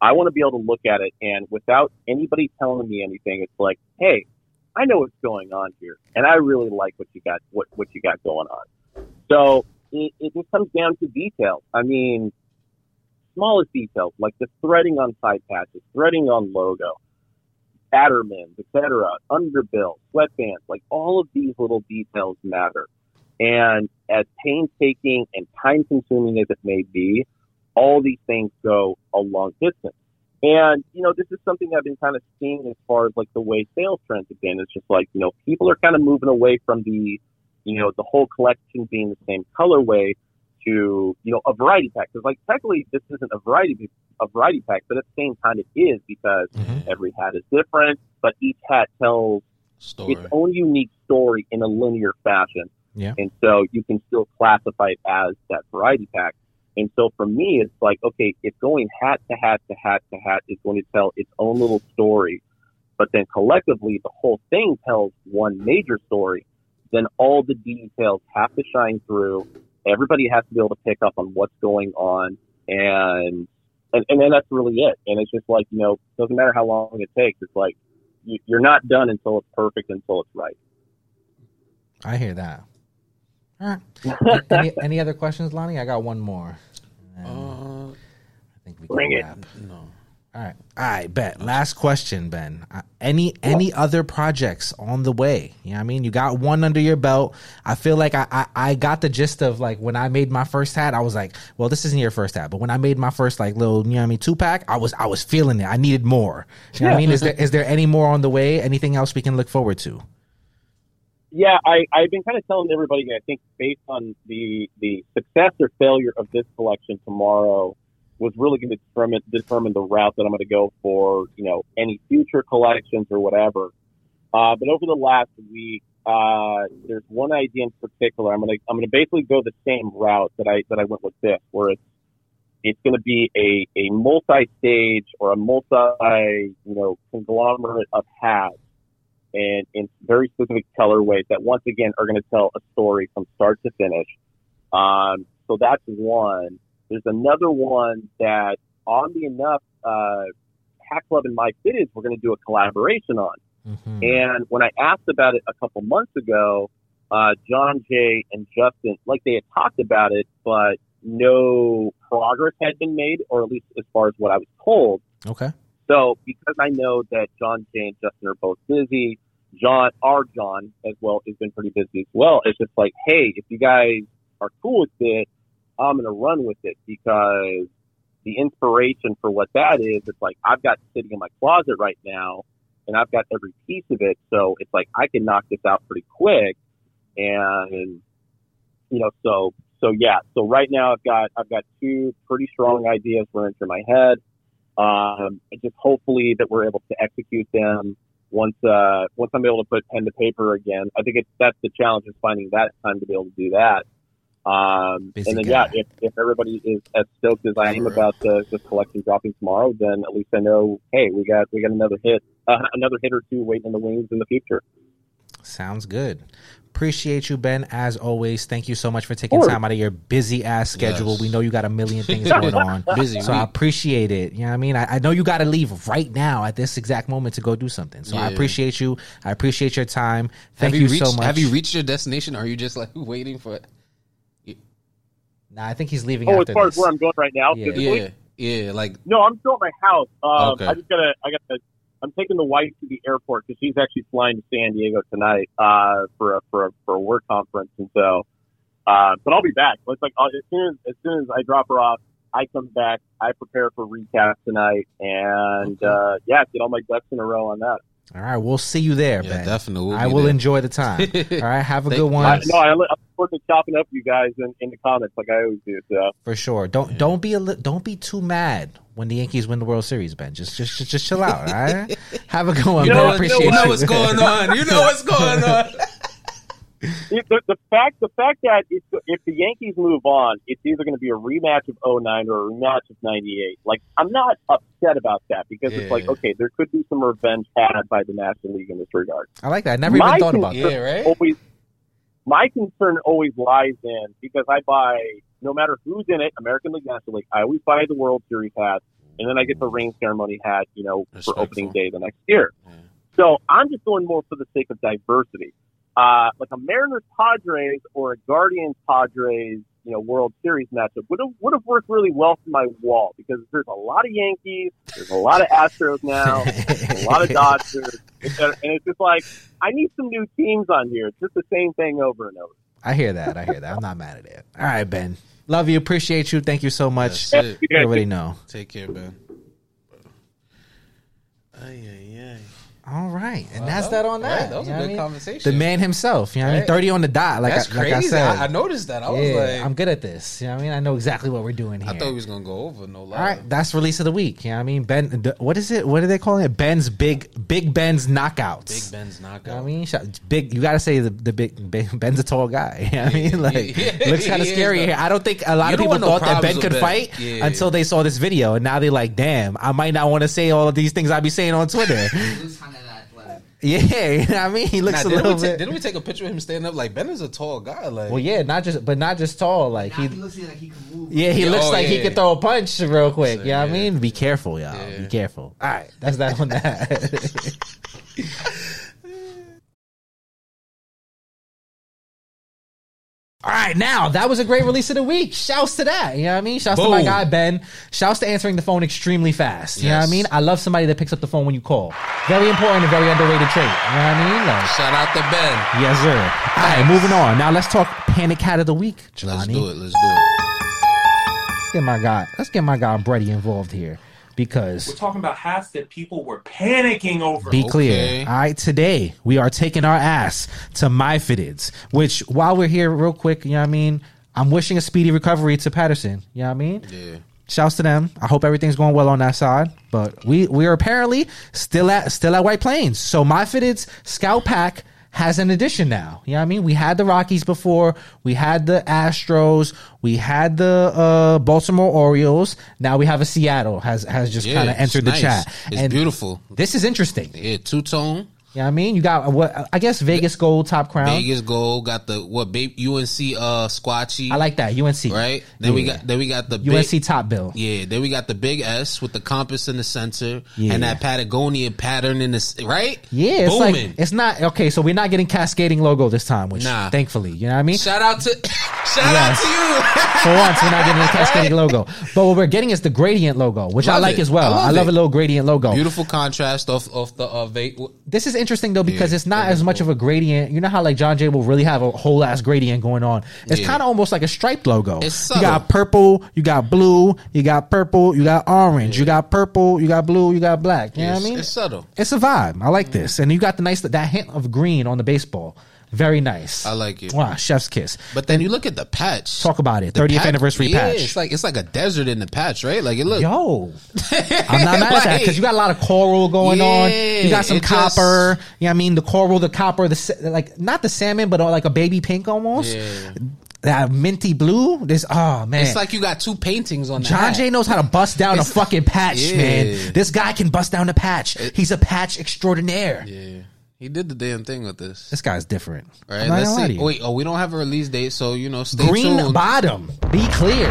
I want to be able to look at it, and without anybody telling me anything, it's like, hey, I know what's going on here, and I really like what you got going on. So, it just comes down to detail. I mean, smallest details like the threading on side patches, threading on logo, battermans, etc., underbill, sweatbands, like all of these little details matter. And as painstaking and time consuming as it may be, all these things go a long distance. And, this is something I've been kind of seeing as far as like the way sales trends have been. It's just like, people are kind of moving away from the, the whole collection being the same colorway to, a variety pack. Because, like, technically, this isn't a variety pack, but at the same time, it is because every hat is different, but each hat tells its own unique story in a linear fashion. Yeah. And so you can still classify it as that variety pack. And so for me, it's like, okay, it's going hat to hat to hat to hat is going to tell its own little story, but then collectively, the whole thing tells one major story. Then all the details have to shine through. Everybody has to be able to pick up on what's going on, and then that's really it. And it's just like, it doesn't matter how long it takes. It's like, you're not done until it's perfect, until it's right. I hear that. All right. Any other questions, Lonnie? I got one more. I think we can bring wrap. It. No. All right. I bet. Last question, Ben. Any other projects on the way? You know what I mean? You got one under your belt. I feel like I got the gist of, like, when I made my first hat, I was like, well, this isn't your first hat, but when I made my first, like, little, you know what I mean, 2-pack, I was feeling it. I needed more. You know what I mean? Is there any more on the way? Anything else we can look forward to? Yeah, I've been kind of telling everybody, I think based on the success or failure of this collection tomorrow, was really going to determine the route that I'm going to go for, you know, any future collections or whatever. But over the last week, there's one idea in particular. I'm going to basically go the same route that I went with this, where it's going to be a multi-stage or a multi, you know, conglomerate of hats and in very specific colorways that once again are going to tell a story from start to finish. So that's one. There's another one that, oddly enough, Hat Club and MyFitteds we're going to do a collaboration on. Mm-hmm. And when I asked about it a couple months ago, John Jay and Justin, like, they had talked about it, but no progress had been made, or at least as far as what I was told. Okay. So because I know that John Jay and Justin are both busy, John as well has been pretty busy as well. It's just like, hey, if you guys are cool with it, I'm going to run with it, because the inspiration for what that is, it's like, I've got sitting in my closet right now and I've got every piece of it. So it's like, I can knock this out pretty quick. And, you know, so yeah. So right now I've got two pretty strong ideas running through my head. Just hopefully that we're able to execute them once I'm able to put pen to paper again. I think that's the challenge, is finding that time to be able to do that. If everybody is as stoked as I am about the collection dropping tomorrow, then at least I know, hey, we got another hit or two waiting in the wings in the future. Sounds good. Appreciate you, Ben, as always. Thank you so much for taking time out of your busy ass schedule. Yes. We know you got a million things going on. Busy. So I appreciate it. You know what I mean? I know you got to leave right now at this exact moment to go do something. So I appreciate you. I appreciate your time. Thank you so much. Have you reached your destination? Or are you just like waiting for it? Nah, I think he's leaving. Oh, after as far this. As where I'm going right now, yeah. Like, no, I'm still at my house. Okay. I'm taking the wife to the airport because she's actually flying to San Diego tonight for a work conference, and so. But I'll be back. It's like as soon as I drop her off, I come back. I prepare for recap tonight, and get all my ducks in a row on that. All right, we'll see you there, Ben. Definitely. I will enjoy the time. All right, have a good one. I look forward to chopping up you guys in the comments like I always do. So. For sure. Don't be too mad when the Yankees win the World Series, Ben. Just chill out, all right? Have a good one, Ben. Appreciate it. You know what's going on. The fact that if the Yankees move on, it's either going to be a rematch of 2009 or a rematch of 98. Like, I'm not upset about that, because it's like, okay, there could be some revenge had by the National League in this regard. I like that. I never even thought about that. Right? My concern always lies in, because I buy, no matter who's in it, American League, National League, I always buy the World Series hat, and then I get the ring ceremony hat, you know, for opening day the next year. Yeah. So I'm just going more for the sake of diversity. Like a Mariners Padres or a Guardians Padres, you know, World Series matchup would have worked really well for my wall, because there's a lot of Yankees, there's a lot of Astros now, a lot of Dodgers, and it's just like, I need some new teams on here. It's just the same thing over and over. I hear that. I'm not mad at it. All right, Ben. Love you. Appreciate you. Thank you so much. Everybody know. Take care, Ben. Ay. All right, and that's that on that. Right. That was a good conversation. The man himself, you know what I mean? 30 on the dot, like, that's crazy. Like I said. I noticed that. I was like, I'm good at this. You know what I mean? I know exactly what we're doing here. I thought he was going to go over, no lie. All right, that's release of the week. You know what I mean? Ben, what is it? What are they calling it? Big Ben's knockouts. Big Ben's knockout. You know what I mean? You got to say the big Ben's a tall guy. You know what I mean? Like, looks kind of scary here. I don't think a lot of people thought that Ben could fight until they saw this video, and now they're like, damn, I might not want to say all of these things I be saying on Twitter. Yeah, you know what I mean? He looks a little bit. Didn't we take a picture of him standing up? Like, Ben is a tall guy. Like, well, yeah, not just tall. Like, he looks like he can move. Yeah, he looks like he can throw a punch real quick. So, you know what I mean? Be careful, y'all. Yeah. Be careful. All right, that's that on that. All right, now, that was a great release of the week. Shouts to that, you know what I mean? Shouts to my guy, Ben. Shouts to answering the phone extremely fast, you know what I mean? I love somebody that picks up the phone when you call. Very important and very underrated trait, you know what I mean? Like, shout out to Ben. Yes, sir. Thanks. All right, moving on. Now, let's talk Panic Hat of the Week, Jelani. Let's do it. Let's get my guy, Brady, involved here. Because we're talking about hats that people were panicking over. Be clear. All right, today we are taking our ass to MyFitteds, which, while we're here real quick, you know what I mean, I'm wishing a speedy recovery to Patterson. You know what I mean? Yeah. Shouts to them. I hope everything's going well on that side. But we are apparently still at White Plains. So MyFitteds Scout Pack has an addition now. You know what I mean? We had the Rockies before. We had the Astros. We had the Baltimore Orioles. Now we have a Seattle has just kind of entered the chat. It's and beautiful. This is interesting. Yeah, two-tone. You know what I mean? You got what I guess Vegas Gold top crown. Vegas Gold got the UNC squatchy. I like that UNC. Right? Then we got the UNC big, top bill. Yeah, then we got the big S with the compass in the center and that Patagonia pattern in the right? Yeah, it's booming. Like it's not okay, so we're not getting cascading logo this time, which thankfully, you know what I mean? Shout out to you. For once we're not getting a cascading logo. But what we're getting is the gradient logo, which I like as well. I love a little gradient logo. Beautiful contrast off the this is interesting though, because it's not as much of a gradient. You know how like John Jay will really have a whole ass gradient going on. It's kind of almost like a striped logo. It's subtle. You got purple, you got blue, you got purple, you got orange, you got purple, you got blue, you got black. You know what I mean? It's subtle. It's a vibe. I like this. And you got the nice that hint of green on the baseball. Very nice. I like it. Wow, chef's kiss. But then you look at the patch. Talk about it. 30th anniversary patch. It's like a desert in the patch, right? Like it looks. Yo, I'm not mad at that because you got a lot of coral going on. You got some copper. You know what I mean? The coral, the copper, like not the salmon, but like a baby pink almost. Yeah. That minty blue, this man, it's like you got two paintings on that. John Jay knows how to bust down a fucking patch, man. This guy can bust down a patch. He's a patch extraordinaire. Yeah. He did the damn thing with this. This guy's different. All right, let's see. Wait, we don't have a release date, so, you know, stay tuned. Green bottom. Be clear.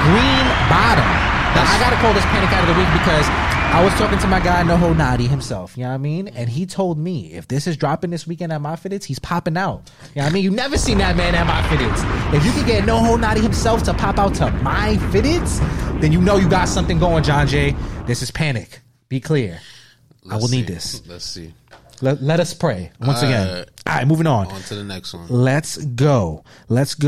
Green bottom. Now, I got to call this Panic Out of the Week because I was talking to my guy, Noho Nadi himself, you know what I mean? And he told me, if this is dropping this weekend at MyFitteds, he's popping out. You know what I mean? You've never seen that man at MyFitteds. If you can get Noho Nadi himself to pop out to MyFitteds, then you know you got something going, John Jay. This is Panic. Be clear. I will need this. Let's see. Let us pray once again. All right, moving on. On to the next one. Let's go. Worst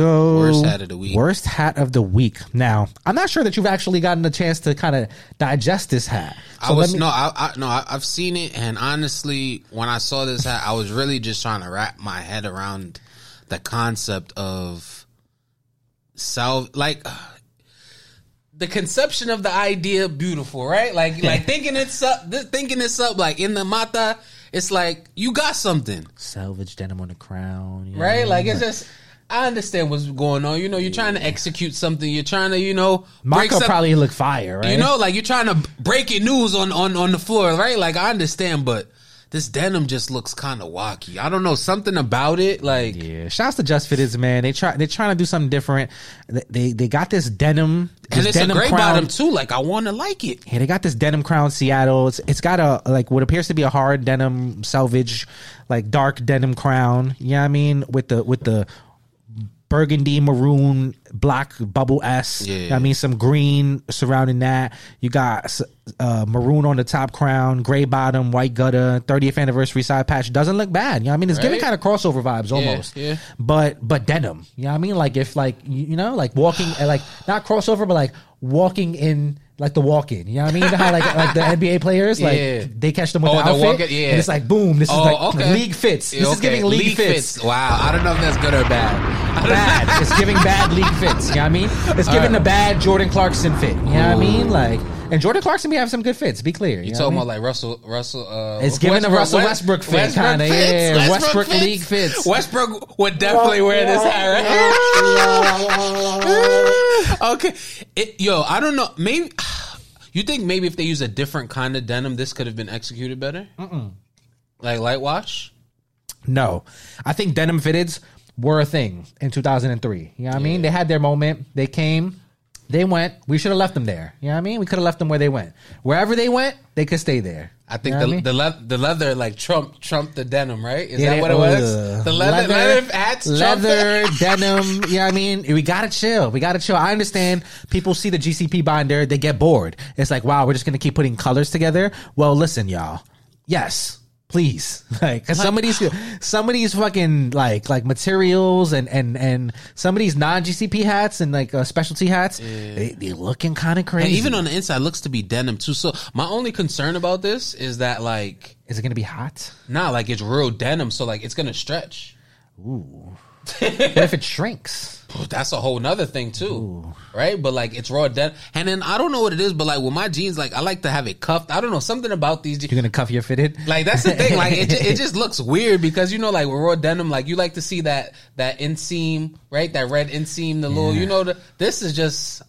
hat of the week. Now, I'm not sure that you've actually gotten a chance to kind of digest this hat. So I've seen it, and honestly, when I saw this hat, I was really just trying to wrap my head around the concept of the conception of the idea, beautiful, right? Like thinking this up, like in the mata, it's like you got something. Salvage denim on the crown, you know? Right? Like it's just, I understand what's going on. You know, you're trying to execute something. You're trying to, you know, Marco probably look fire, right? You know, like you're trying to break your news on the floor, right? Like I understand, but this denim just looks kind of wacky. I don't know, something about it. Like, yeah, shouts to Just Fitteds, man. They're trying to do something different. They got this denim, and it's denim a gray crown bottom too. Like I want to like it. Yeah, they got this denim crown Seattle. It's got a like what appears to be a hard denim selvage, like dark denim crown. You know what I mean? With the burgundy, maroon, black bubble S. Yeah. You know I mean, some green surrounding that. You got maroon on the top crown, gray bottom, white gutter, 30th anniversary side patch. Doesn't look bad. You know what I mean? It's giving kind of crossover vibes almost. Yeah. But denim. You know what I mean? Like if like, you know, like walking, like not crossover, but like walking in, like the walk-in, you know what I mean? You know how like the NBA players, like they catch them with the outfit, and it's like boom. This is like league fits. This is giving league fits. Wow, I don't know if that's good or bad. Bad. It's giving bad league fits. You know what I mean? It's giving the bad Jordan Clarkson fit. You know what I mean? Like, and Jordan Clarkson, we have some good fits. Be clear. You talking about like Russell? It's giving the Russell Westbrook fit, kind of. Yeah, Westbrook league fits. Westbrook would definitely wear this hat, right? Okay, I don't know. Maybe you think maybe if they use a different kind of denim, this could have been executed better. Like light wash. No, I think denim fitteds were a thing in 2003. You know what I mean? They had their moment. They came. They went. We should have left them there. You know what I mean? We could have left them where they went. Wherever they went, they could stay there. I think the leather like trumped the denim, right? Is that what it was? The leather hats, leather denim. Yeah, you know I mean, we gotta chill. I understand people see the GCP binder, they get bored. It's like, wow, we're just gonna keep putting colors together. Well, listen, y'all. Yes. Please, like, cause some of these fucking like materials and some of these non GCP hats and like specialty hats, they're looking kind of crazy. And even on the inside, looks to be denim too. So my only concern about this is that like, is it gonna be hot? Nah, like it's real denim, so like it's gonna stretch. Ooh. What if it shrinks? That's a whole nother thing too. Ooh. Right? But like it's raw denim. And then I don't know what it is, but like with my jeans, like I like to have it cuffed. I don't know, something about these jeans. You're gonna cuff your fitted? Like that's the thing. Like it just looks weird because you know, like with raw denim, like you like to see that inseam, right? That red inseam, the little, you know, this is just,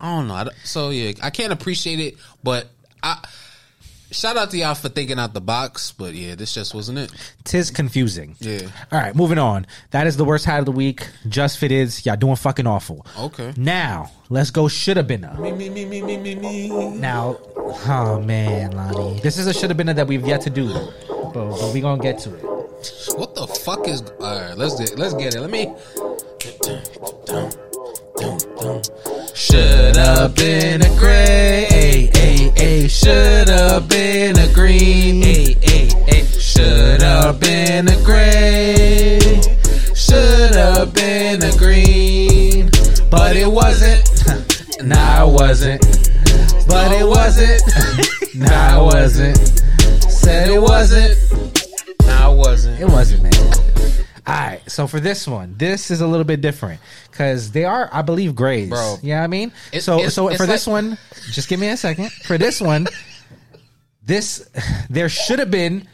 I don't know. So yeah, I can't appreciate it, but shout out to y'all for thinking out the box, but yeah, this just wasn't it. Tis confusing. Yeah. All right, moving on. That is the worst hat of the week. Just Fitteds. Y'all doing fucking awful. Okay. Now, let's go shoulda been a. Me. Now, oh man, Lonnie. This is a shoulda been a that we've yet to do, but we gonna get to it. What the fuck is... All right, let's get it. Let me... Should've been a gray, should've been a green, should've been a gray, should've been a green, but it wasn't, nah it wasn't, but it wasn't, nah it wasn't, said it wasn't, nah it wasn't, man. Alright, so for this one, this is a little bit different because they are, I believe, grays. Bro, you know what I mean? So for this one, just give me a second. For this one, there should have been,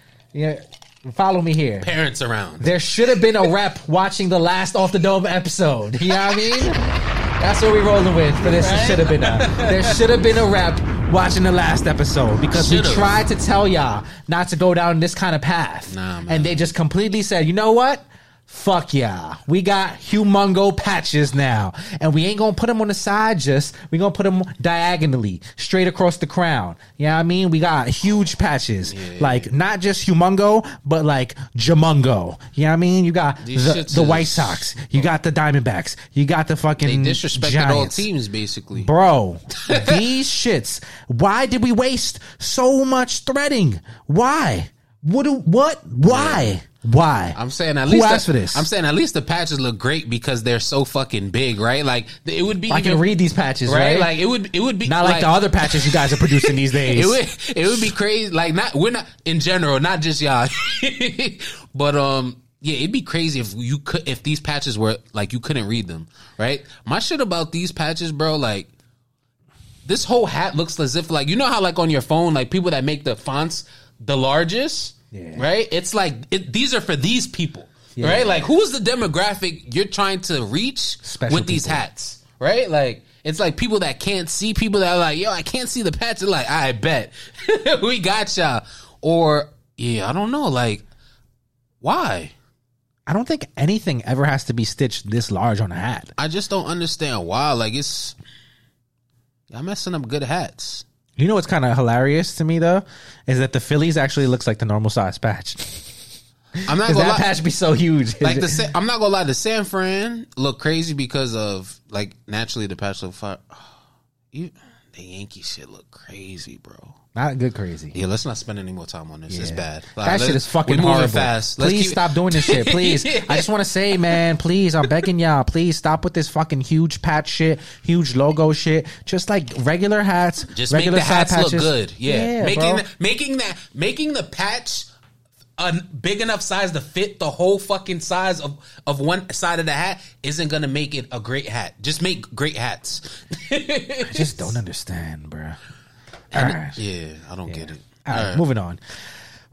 follow me here. Parents around. There should have been a rep watching the last Off the Dome episode. You know what I mean? That's what we're rolling with for this. Right? Should have been there should have been a rep watching the last episode because we tried to tell y'all not to go down this kind of path. Nah, man. And they just completely said, you know what? Fuck yeah. We got humongo patches now. And we ain't gonna put them on the side just. We gonna put them diagonally, straight across the crown. You know what I mean? We got huge patches. Yeah. Like, not just humongo, but like jamungo. You know what I mean? You got the White Sox. You got the Diamondbacks. You got the fucking They disrespected Giants. All teams, basically. Bro, these shits. Why did we waste so much threading? Why? What? Why? Yeah. Why? I'm saying at least asked for this? I'm saying at least the patches look great because they're so fucking big, right? Like it would be. I can read these patches, right? Like it would be not like the other patches you guys are producing these days. It would be crazy. Like we're not in general, not just y'all, but yeah, it'd be crazy if these patches were like you couldn't read them, right? My shit about these patches, bro, like. This whole hat looks as if like you know how like on your phone like people that make the fonts the largest, yeah. Right? It's like these are for these people, yeah. Right? Like who's the demographic you're trying to reach special with people. These hats, right? Like it's like people that can't see, people that are like yo I can't see the patch. They're like I bet we got y'all or yeah I don't know like why. I don't think anything ever has to be stitched this large on a hat. I just don't understand why. Like it's. I'm messing up good hats. You know what's kind of hilarious to me though is that the Phillies actually looks like the normal size patch. I'm not gonna lie. That patch be so huge. Like I'm not gonna lie. The San Fran look crazy because of like naturally the patch look fire. The Yankee shit look crazy, bro. Not good crazy. Yeah, let's not spend any more time on this. Yeah. It's bad. Like, that shit is fucking horrible. Fast. Please stop doing this shit. Please. I just want to say, man, please, I'm begging y'all. Please stop with this fucking huge patch shit, huge logo shit. Just like regular hats. Just regular make the hats patches. Look good. Yeah. Making the patch a big enough size to fit the whole fucking size of one side of the hat isn't gonna make it a great hat. Just make great hats. I just don't understand, bro. Right. Yeah, I don't get it. All right, moving on.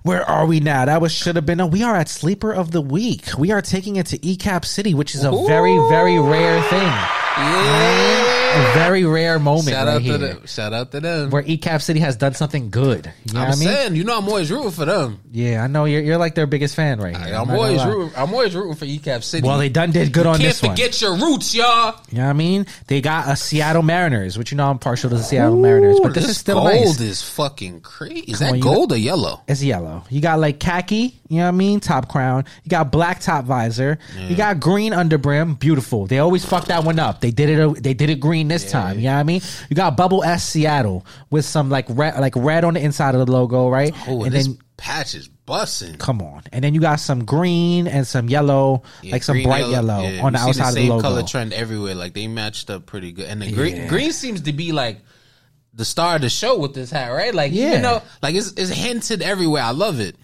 Where are we now? That was should have been a. We are at Sleeper of the Week. We are taking it to ECAP City, which is a very, very rare thing. Yeah. A very rare moment. Shout out to them. Where ECAP City has done something good. You know what I mean? You know I'm always rooting for them. Yeah, I know you're like their biggest fan right here. I'm always rooting for ECAP City. Well, they did good on this one. Can't forget your roots, y'all. You know what I mean? They got a Seattle Mariners, which you know I'm partial to the Seattle Mariners, but this is still gold nice. Gold is fucking crazy. Is that gold or yellow? It's yellow. You got like khaki, you know what I mean? Top crown. You got black top visor. Yeah. You got green underbrim. Beautiful. They always fuck that one up. They did it green. This time, you know what I mean? You got Bubble S Seattle with some like red on the inside of the logo, right? Oh, and this patch is busting. Come on. And then you got some green and some yellow, like some bright yellow on the outside of the logo. Same color trend everywhere. Like they matched up pretty good. And the green seems to be like the star of the show with this hat, right? Like you know, like it's hinted everywhere. I love it.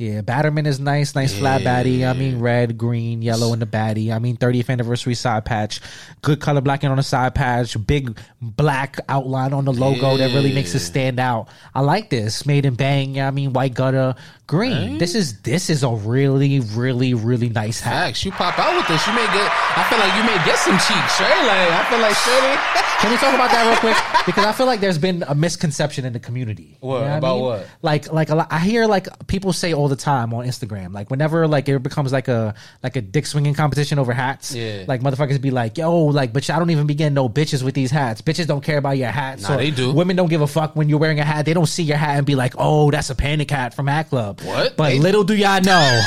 Yeah, Batterman is nice. Nice flat batty. I mean, red, green, yellow in the batty. I mean, 30th anniversary side patch. Good color blacking on the side patch. Big black outline on the logo that really makes it stand out. I like this. Made in Bang. I mean, white gutter, green. This is a really, really, really nice hat. Facts. You pop out with this, you may get. I feel like you may get some cheeks, right? Like, I feel like Can we talk about that real quick? Because I feel like there's been a misconception in the community. What? You know what about I mean? What? Like a lot, I hear like people say all the time on Instagram, like whenever like it becomes like a dick swinging competition over hats, like motherfuckers be like, yo, like, but I don't even be getting no bitches with these hats. Bitches don't care about your hat. Nah, so they do. Women don't give a fuck when you're wearing a hat. They don't see your hat and be like, oh, that's a panic hat from Hat Club. What? But little do y'all know,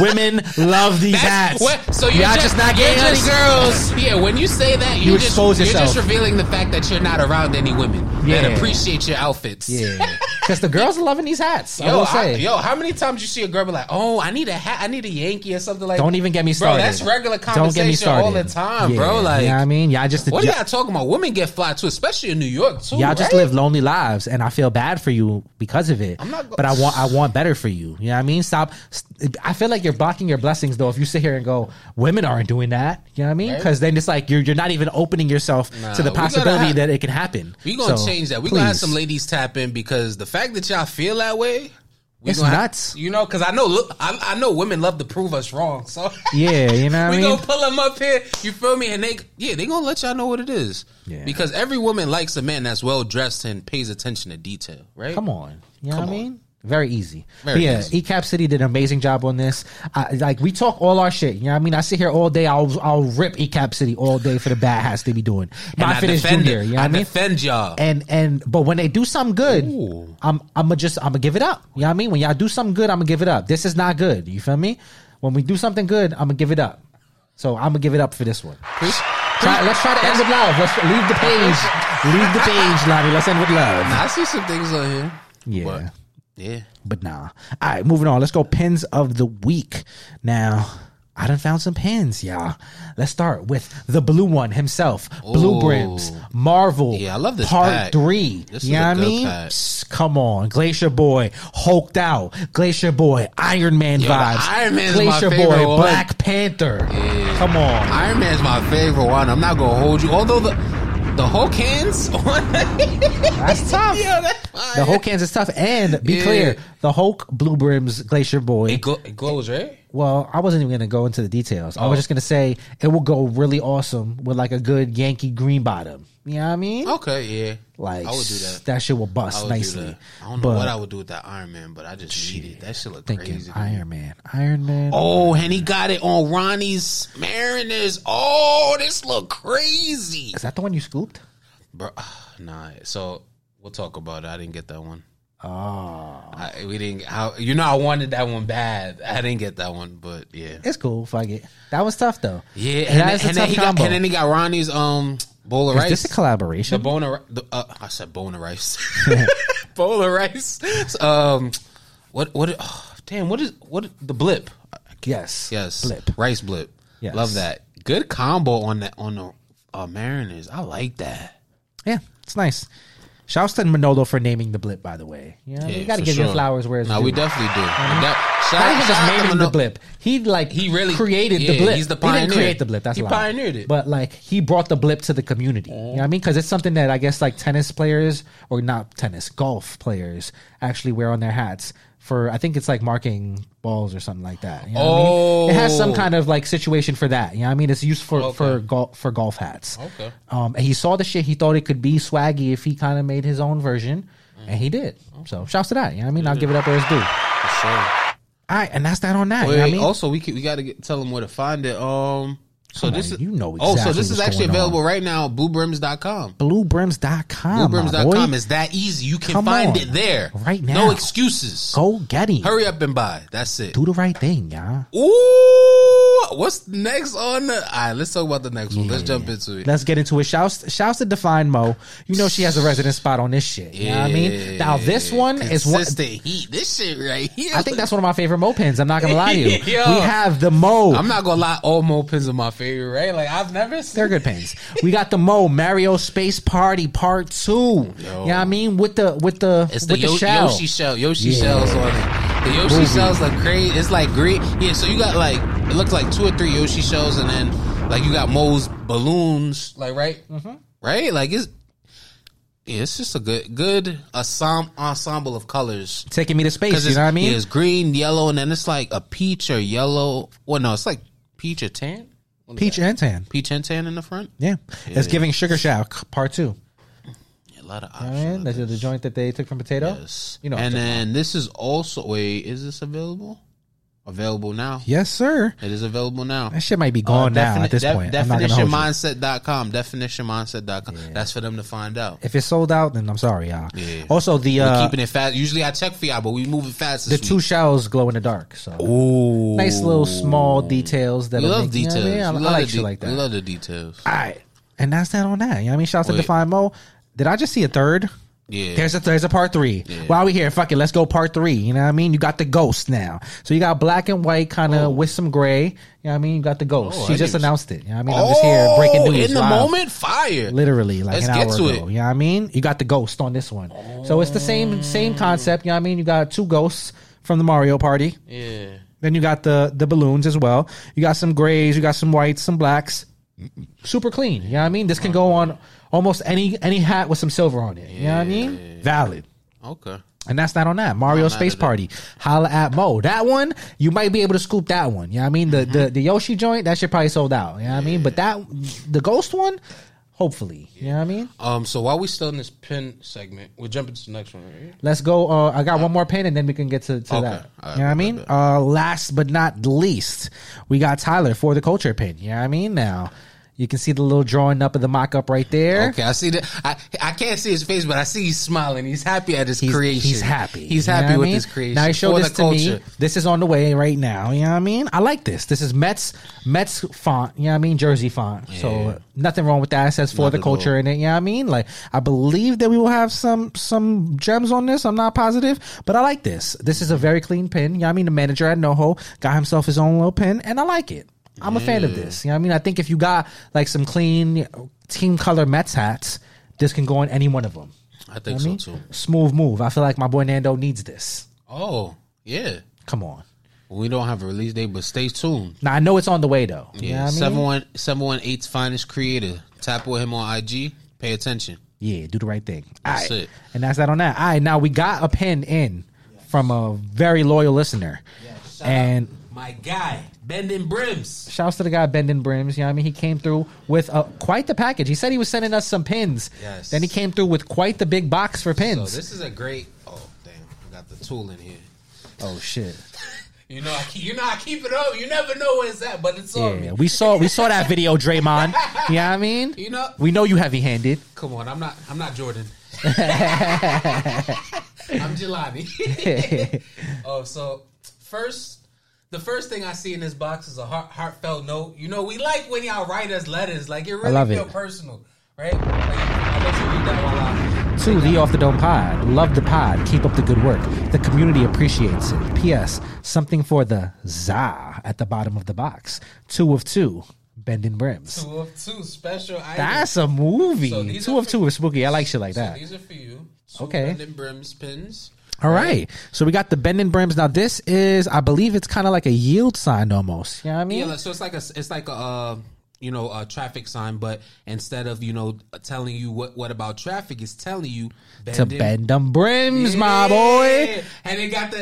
women love these hats. What? So y'all just not getting any girls. Yeah, when you say that, you expose yourself. You're just revealing the fact that you're not around any women that appreciate your outfits. Yeah. Because the girls are loving these hats. Yo, yo, how many times you see a girl be like, oh, I need a hat, I need a Yankee or something like that? Don't even get me started. Bro, that's regular conversation all the time, bro. Like, you know what I mean? Y'all just, what are y'all talking about? Women get fly too, especially in New York too. Y'all just live lonely lives, and I feel bad for you because of it. I'm not but I want better for you. You know what I mean? Stop. I feel like you're blocking your blessings though if you sit here and go, women aren't doing that. You know what I mean? Because then it's like you're not even opening yourself to the possibility that it can happen. We're gonna change that. We're gonna have some ladies tap in, because the fact that y'all feel that way, it's nuts. You know, because I know, look, I know women love to prove us wrong. So yeah, you know what I mean? We gonna pull them up here, you feel me? And they gonna let y'all know what it is. Yeah. Because every woman likes a man that's well dressed and pays attention to detail, right? Come on. You know what I mean? Very easy. But yeah, ECAP City did an amazing job on this. Like, we talk all our shit. You know what I mean? I sit here all day. I'll rip ECAP City all day for the bad hats they be doing. MyFitteds Junior. You know what I mean? Defend y'all. But when they do something good, I'm gonna give it up. You know what I mean? When y'all do something good, I'm gonna give it up. This is not good. You feel me? When we do something good, I'm gonna give it up. So I'm gonna give it up for this one. Let's try to end with love. Let's leave the page. Leave the page, Lonnie. Let's end with love. Now, I see some things on here. Yeah. Yeah. But nah. All right, moving on. Let's go pins of the week. Now, I done found some pins, y'all. Let's start with the blue one himself. Bluebrims. Marvel. Yeah, I love this Part pack. 3. This you is know what I mean? Psst, come on. Glacier Boy. Hulked out. Glacier Boy. Iron Man vibes. Iron Man's Glacier my favorite Boy. One. Black Panther. Yeah. Come on. Iron Man's my favorite one. I'm not going to hold you. Although the Hulk hands on that's tough. Yo, that's the Hulk hands is tough. And be clear, the Hulk, Bluebrims, Glacier Boy, it glows, right? Well, I wasn't even going to go into the details. I was just going to say it will go really awesome with like a good Yankee green bottom. You know what I mean? Okay, yeah. Like, I would do that. That shit will bust nicely. I don't know what I would do with that Iron Man, but I just need it. That shit look crazy. Iron Man. Oh, and he got it on Ronnie's Mariners. Oh, this look crazy. Is that the one you scooped? Bro, nah. So we'll talk about it. I didn't get that one. Oh, we didn't. You know, I wanted that one bad. I didn't get that one, but yeah, it's cool. Fuck it. That was tough though. Yeah, and then he got Ronnie's bowl of rice. Is this a collaboration? I said bowl of rice. Bowl of rice. What? Oh, damn. What? The blip. Yes. Blip. Rice blip. Yes. Love that. Good combo on that on the Mariners. I like that. Yeah, it's nice. Shouts to Manolo for naming the blip, by the way. You know, you got to give your flowers where it's due. No, we definitely do. Not even just naming the blip. He really created the blip. He's the pioneer. He didn't create the blip. That's why. He pioneered it. But like, he brought the blip to the community. You know what I mean? Because it's something that I guess like tennis players, or not tennis, golf players actually wear on their hats. For I think it's like marking balls or something like that. You know what I mean? It has some kind of like situation for that. You know what I mean? It's used for golf hats. Okay. And he saw the shit. He thought it could be swaggy if he kind of made his own version, and he did. So shouts to that. You know what I mean? I'll give it up where it's due. For sure. All right, and that's that on that. Wait, you know what I mean? Also, we got to tell him where to find it. So this is so this is actually available right now at bluebrims.com. Bluebrims.com is that easy. You can find it there right now. No excuses. Go get it. Hurry up and buy. That's it. Do the right thing, y'all. Ooh, what's next on the? All right, let's talk about the next one. Let's jump into it. Let's get into it. Shouts to Define Mo. You know she has a resident spot on this shit. You know what I mean? Now this one is one. Heat. This shit right here. I think that's one of my favorite Mo pins. I'm not gonna lie to you. Yo, we have the Mo. I'm not gonna lie. All Mo pins are my favorite. Right, like I've never seen. They're good pins. We got the Mo Mario Space Party Part 2. You know what I mean? With the shell. Yoshi shells on it. The Yoshi shells look crazy. It's like green. Yeah, so you got like, it looks like 2 or 3 Yoshi shells, and then like you got Moe's balloons, like right, right. Like it's, yeah, it's just a good ensemble of colors. Taking me to space, you know what I mean? Yeah, it's green, yellow, and then it's like a peach or yellow. Well, no, it's like peach or tan. Peach and tan. Peach and tan in the front. Yeah, yeah. It's giving Sugar Shack Part 2. Yeah, a lot of options. And that's the joint that they took from Potato. Yes, you know. And then this is also. Wait, is this available? Available now. Yes, sir. It is available now. That shit might be gone now at this point. DefinitionMindset.com. DefinitionMindset.com. Yeah. That's for them to find out. If it's sold out, then I'm sorry, y'all. Yeah. Also, the... We're keeping it fast. Usually I check for y'all, but we moving fast this week. 2 shells glow in the dark. So ooh. Nice little small details. That we love details. You know what I mean? I like shit like that. We love the details. All right. And that's that on that. You know what I mean? Shouts to Define Mo. Did I just see a third? Yeah. There's a part 3. Yeah. While we here, fuck it, let's go part 3. You know what I mean? You got the ghost now. So you got black and white kind of with some gray. You know what I mean? You got the ghost. She just announced it. You know what I mean? I'm just here breaking news. In the moment, fire. Literally, like an hour ago. You know what I mean? You got the ghost on this one. So it's the same concept. You know what I mean? You got 2 ghosts from the Mario Party. Yeah. Then you got the balloons as well. You got some grays. You got some whites, some blacks. Super clean. You know what I mean? This can go on almost any hat with some silver on it. You know what I mean? Valid. Okay. And that's not on that. Mario Space Party. Holla at Mo. That one, you might be able to scoop that one. You know what I mean? The Yoshi joint, that shit probably sold out. You know what I mean? But that, the ghost one, hopefully. You know what I mean? So while we're still in this pin segment, we'll jump into the next one, right? Let's go. I got one more pin and then we can get to that. Right, you know what I mean? Last but not least, we got Tyler for the culture pin. You know what I mean? Now, you can see the little drawing up of the mock-up right there. Okay, I see that. I can't see his face, but I see he's smiling. He's happy at his creation. He's happy. He's happy with his creation. Now, he showed this to me. This is on the way right now. You know what I mean? I like this. This is Mets font. You know what I mean? Jersey font. Yeah. So nothing wrong with that. It says for the culture in it. You know what I mean? Like, I believe that we will have some gems on this. I'm not positive, but I like this. This is a very clean pin. You know what I mean? The manager at Noho got himself his own little pin, and I like it. I'm a fan of this. You know what I mean? I think if you got like some clean team color Mets hats, this can go on any one of them. I think too. Smooth move. I feel like my boy Nando needs this. Oh, yeah. Come on. We don't have a release date, but stay tuned. Now, I know it's on the way, though. Yeah. 718's finest creator. Tap with him on IG. Pay attention. Yeah, do the right thing. That's it. And that's that on that. All right, now we got a pin in from a very loyal listener. Yes, and my guy, Bending Brims. Shouts to the guy, Bending Brims. You know what I mean? He came through with quite the package. He said he was sending us some pins. Yes. Then he came through with quite the big box for pins. So this is a great... Oh, damn. I got the tool in here. Oh, shit. You know I keep it up. You never know where it's at, but it's on me. Yeah, we saw that video, Draymond. You know what I mean? You know, we know you heavy-handed. Come on. I'm not Jordan. I'm Jelani. So first... The first thing I see in this box is a heartfelt note. You know, we like when y'all write us letters. Like, it really feels personal, right? Like, I'll let you read that while I... To the Off the Dome Pod. Love the pod. Keep up the good work. The community appreciates it. P.S. Something for the ZA at the bottom of the box. 2 of 2. Bending Brims. 2 of 2. Special item. That's a movie. So 2 of 2 is spooky. I like shit like that. So these are for you. 2 Bending Brims pins. All right. So we got the Bending Brims. Now this is, I believe it's kind of like a yield sign almost. You know what I mean? Yeah, so it's like a traffic sign, but instead of, you know, telling you what about traffic, it's telling you to bend them brims, my boy. And it got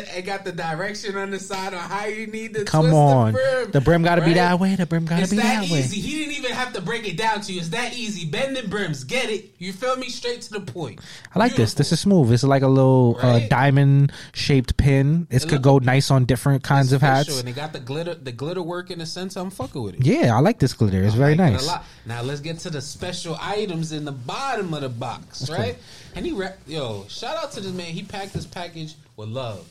the direction on the side on how you need to come twist on. The brim. The brim gotta be that way. The brim gotta be that way. It's that easy. He didn't even have to break it down to you. It's that easy. Bending Brims. Get it? You feel me? Straight to the point. I like this. This is smooth. It's like a little diamond shaped pin. It could go nice on different kinds of hats. Sure. And they got the glitter work in a sense. I'm fucking with it. Yeah, I like this glitter. It's very nice. A lot. Now let's get to the special items in the bottom of the box, right? And shout out to this man. He packed this package with love.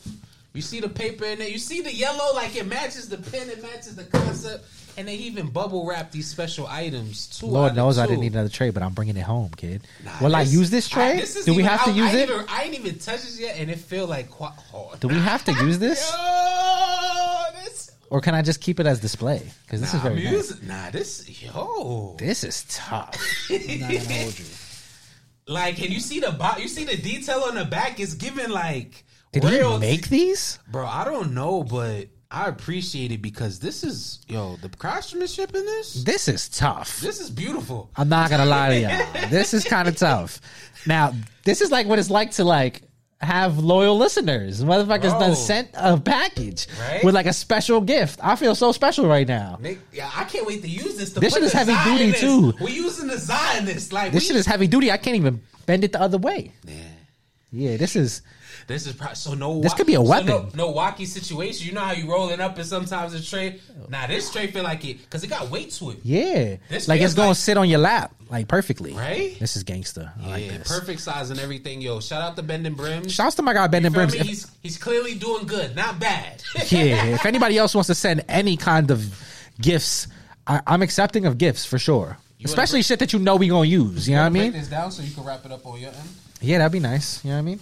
You see the paper in there. You see the yellow, like it matches the pen. It matches the concept. And they even bubble wrap these special items too. Lord knows I didn't need another tray, but I'm bringing it home, kid. Will I use this tray? Do we have to use it? I ain't even touched it yet, and it feel like hard. Do we have to use this? Or can I just keep it as display? Because this is very nice. This is tough. I'm not gonna hold you. Like, can you see the detail on the back? It's giving like Did he make these? Bro, I don't know, but I appreciate it because this is, yo, the craftsmanship in this? This is tough. This is beautiful. I'm not going to lie to y'all. This is kind of tough. Now, this is like what it's like to, like, have loyal listeners. Motherfuckers done sent a package with like a special gift. I feel so special right now. I can't wait to use this. This shit is heavy duty too. We're using the Zionist. Like, this shit is heavy duty. I can't even bend it the other way. Yeah, this could be a weapon. So no walkie situation. You know how you rolling up and sometimes a tray. Nah, this tray feel like it because it got weight to it. Yeah, this like it's gonna sit on your lap like perfectly. Right? This is gangster. I like this. Perfect size and everything. Yo, shout out to Bending Brims. Shouts to my guy Bending Brims. He's clearly doing good, not bad. Yeah. If anybody else wants to send any kind of gifts, I'm accepting of gifts for sure. Especially shit that you know we gonna use. You know what I mean? Break this down so you can wrap it up on your end. Yeah, that'd be nice. You know what I mean?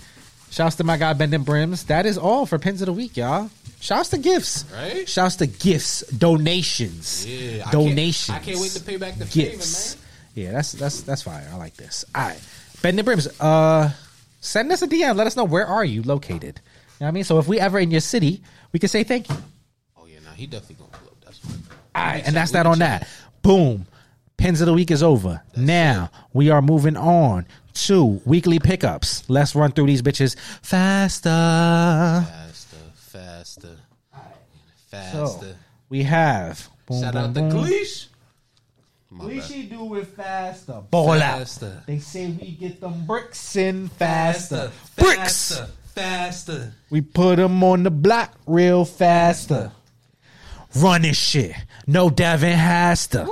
Shouts to my guy Bending Brims. That is all for Pins of the Week, y'all. Shouts to gifts. Right? Shouts to gifts. Donations. Yeah. Donations. I can't wait to pay back the gifts. Favor, man. Yeah, that's fire. I like this. All right. Bending Brims, send us a DM. Let us know where are you located. You know what I mean? So if we ever in your city, we can say thank you. Oh yeah, he definitely gonna pull up. That's right. All right, and that's that on that. Boom. Pins of the Week is over. We are moving on to weekly pickups. Let's run through these bitches faster. So we have Shout out to Gleesh. Gleeshy do it faster. Ball faster. Out. They say we get them bricks in faster. Bricks faster. We put them on the block real faster. Run this shit. No Devin has to.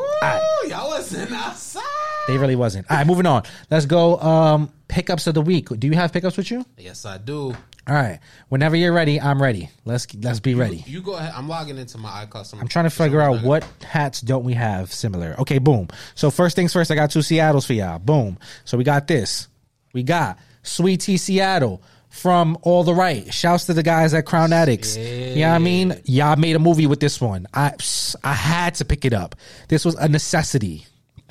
Y'all wasn't outside. They really wasn't. All right, moving on. Let's go pickups of the week. Do you have pickups with you? Yes, I do. All right. Whenever you're ready, I'm ready. Let's be ready. You go ahead. I'm logging into my iCustom. I'm trying to figure out what hats don't we have similar. Okay, boom. So first things first, I got two Seattles for y'all. Boom. So we got this. We got Sweet Tea Seattle. From All the Right. Shouts to the guys at Crown Addicts. Yeah. You know what I mean? Y'all made a movie with this one. I had to pick it up. This was a necessity.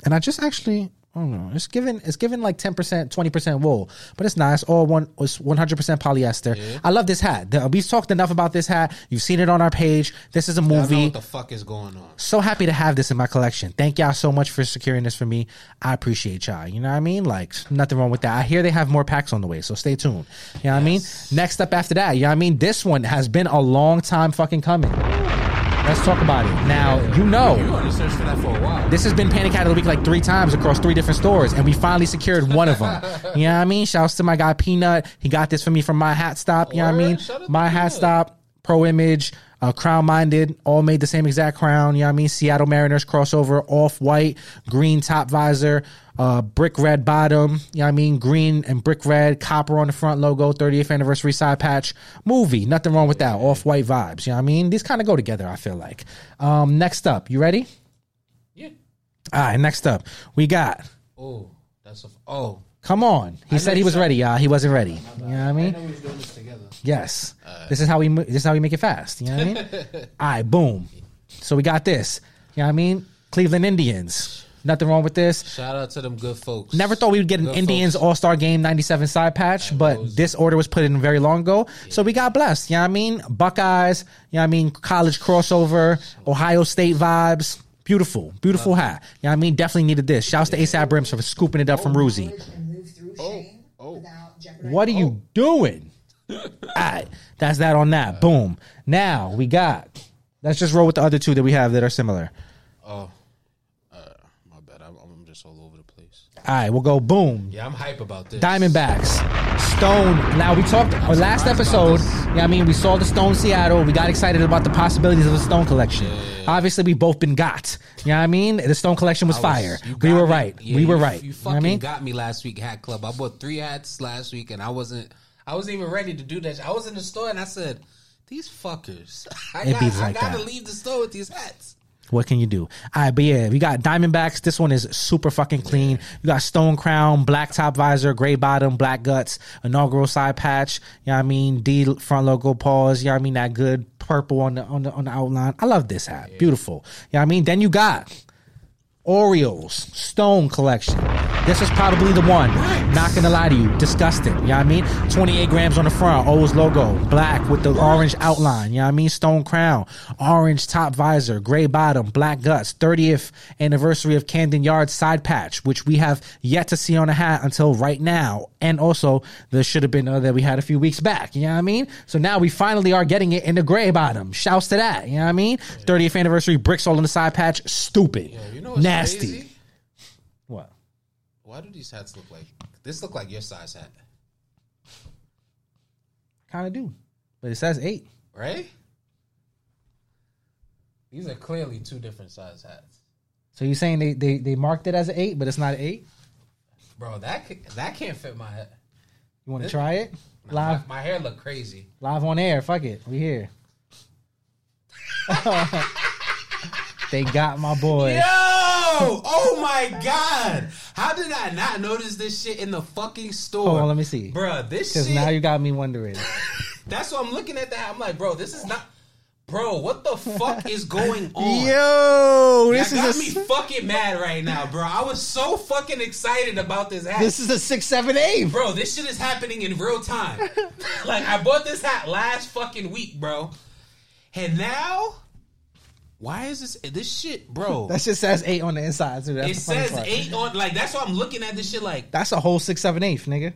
And I just actually, I don't know. It's given like 10%, 20% wool. But it's nice. It's 100% polyester. Yeah. I love this hat. We've talked enough about this hat. You've seen it on our page. This is a movie. I know what the fuck is going on. So happy to have this in my collection. Thank y'all so much for securing this for me. I appreciate y'all. You know what I mean? Like, nothing wrong with that. I hear they have more packs on the way, so stay tuned. You know what I mean? Next up after that, you know what I mean? This one has been a long time fucking coming. Let's talk about it. Now, you know, you want to search for that for a while. This has been Panic Hat of the Week like 3 times across 3 different stores, and we finally secured one of them. You know what I mean? Shouts to my guy Peanut. He got this for me from My Hat Stop. You know what I mean? My Hat Stop, Pro Image, Crown Minded, all made the same exact crown. You know what I mean? Seattle Mariners crossover, off-white, green top visor, brick red bottom. You know what I mean? Green and brick red, copper on the front logo, 38th anniversary side patch. Movie. Nothing wrong with that. Off-white vibes. You know what I mean? These kind of go together, I feel like. Next up. You ready? Yeah. All right. Next up. We got. Oh, that's a. Oh. Come on. He said he was ready, y'all. He wasn't ready. You know what I mean? I know we was doing this together. Yes. This is how we make it fast. You know what I mean? All right, boom. So we got this. You know what I mean? Cleveland Indians. Nothing wrong with this. Shout out to them good folks. Never thought we would get an Indians All-Star Game 97 side patch, but this order was put in very long ago. Yeah. So we got blessed. You know what I mean? Buckeyes. You know what I mean? College crossover. Ohio State vibes. Beautiful. Beautiful hat. You know what I mean? Definitely needed this. Shouts to ASAP Brims for scooping it up from Roozy. What are you doing? All right. That's that on that. Boom. Now we got. Let's just roll with the other two that we have that are similar. Oh, my bad. I'm just all over the place. All right. We'll go boom. Yeah, I'm hype about this. Diamondbacks. Stone. Now we talked our last episode. Yeah, I mean we saw the Stone Seattle. We got excited about the possibilities of the Stone collection. Yeah. Obviously, we both been got. You know what I mean? The Stone collection was fire. We were right. We were right. You fucking got me last week, Hat Club. I bought 3 hats last week, and I wasn't even ready to do that. I was in the store and I said, "These fuckers, I gotta leave the store with these hats." What can you do? All right, but yeah, we got Diamondbacks. This one is super fucking clean. You got Stone Crown, black top visor, gray bottom, black guts, inaugural side patch. You know what I mean? D front logo paws. You know what I mean? That good purple on the outline. I love this hat. Beautiful. You know what I mean? Then you got Orioles, Stone collection. This is probably the one. Nice. Not gonna lie to you. Disgusting. You know what I mean? 28 grams on the front. O's logo. Black with the orange outline. You know what I mean? Stone crown. Orange top visor. Gray bottom. Black guts. 30th anniversary of Camden Yard side patch, which we have yet to see on a hat until right now. And also, there should have been another that we had a few weeks back. You know what I mean? So now we finally are getting it in the gray bottom. Shouts to that. You know what I mean? 30th anniversary. Bricks all on the side patch. Stupid. Yeah, you know what's nasty. Crazy? What? Why do these hats look like? This look like your size hat. Kind of do. But it says 8. Right? These are clearly two different size hats. So you're saying they marked it as an 8, but it's not an 8? Bro, that can't fit my hat. You want to try it? Nah, live. My hair look crazy. Live on air. Fuck it. We here. They got my boy. Yo! Oh my God! How did I not notice this shit in the fucking store? Hold on, let me see. Bro, this shit. Because now you got me wondering. That's what I'm looking at that. I'm like, bro, this is not. Bro, what the fuck is going on? Yo! This got me fucking mad right now, bro. I was so fucking excited about this hat. This is a 678. Bro, this shit is happening in real time. Like, I bought this hat last fucking week, bro. And now. Why is this shit, bro? That shit says 8 on the inside, too. That's it says part. 8 on, like, that's why I'm looking at this shit like. That's a whole 6 7 8, nigga.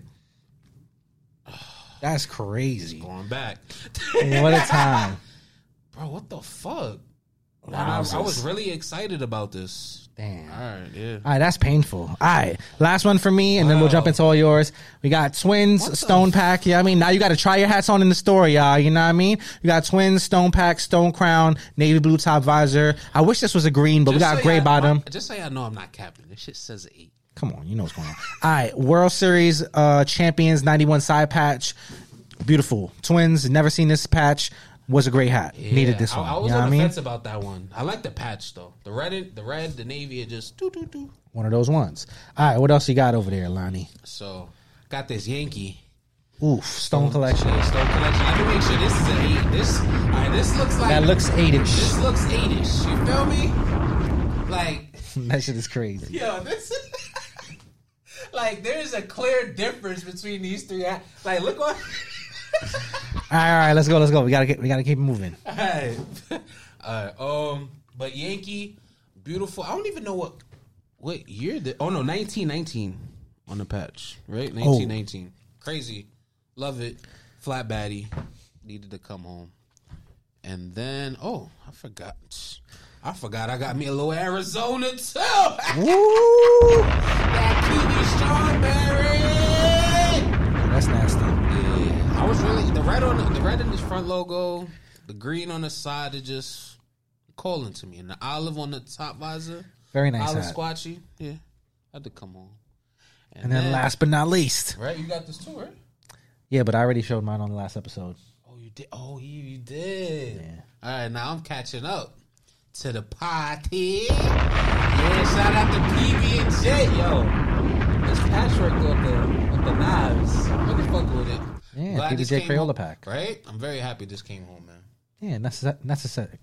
That's crazy. It's going back. What a time. Bro, what the fuck? Wow. I was really excited about this. Damn. All right, yeah. All right, that's painful. All right, last one for me, and then we'll jump into all yours. We got Twins, Stone Pack. You know what I mean? Now you got to try your hats on in the store, y'all. You know what I mean? You got Twins, Stone Pack, Stone Crown, Navy Blue Top Visor. I wish this was a green, but just we got so a gray bottom. Just so y'all know I'm not capping. This shit says 8. Come on, you know what's going on. All right, World Series Champions, 91 side patch. Beautiful. Twins, never seen this patch. Was a great hat. Yeah, needed this one. I was on the fence about that one. I like the patch though. The red, the navy are just doo-doo-doo. One of those ones. All right, what else you got over there, Lonnie? So, got this Yankee. Oof, Stone Collection. Stone Collection. I can make sure this is an 8. This looks like. That looks 8-ish. This looks 8-ish. You feel me? Like. That shit is crazy. Yo, this is. Like, there's a clear difference between these three hats. Like, look on. All right, let's go. We gotta keep moving. All right. But Yankee, beautiful. I don't even know what year. 1919 on the patch, right? 1919, crazy. Love it. Flat baddie needed to come home, and then I forgot. I got me a little Arizona too. Woo! That kiwi strawberry. That's nasty. I was really the red in this front logo, the green on the side is just calling to me, and the olive on the top visor, very nice, olive hat. Squatchy, yeah, I had to come on. And then last but not least, right, you got this too, right? Yeah, but I already showed mine on the last episode. Oh, you did. Oh, you did. Yeah. All right, now I'm catching up to the party. Yeah, shout out to PB&J, yo. This patchwork with the knives, what the fuck with it? Yeah, PBJ Crayola pack. Right? I'm very happy this came home, man. Yeah, necessary.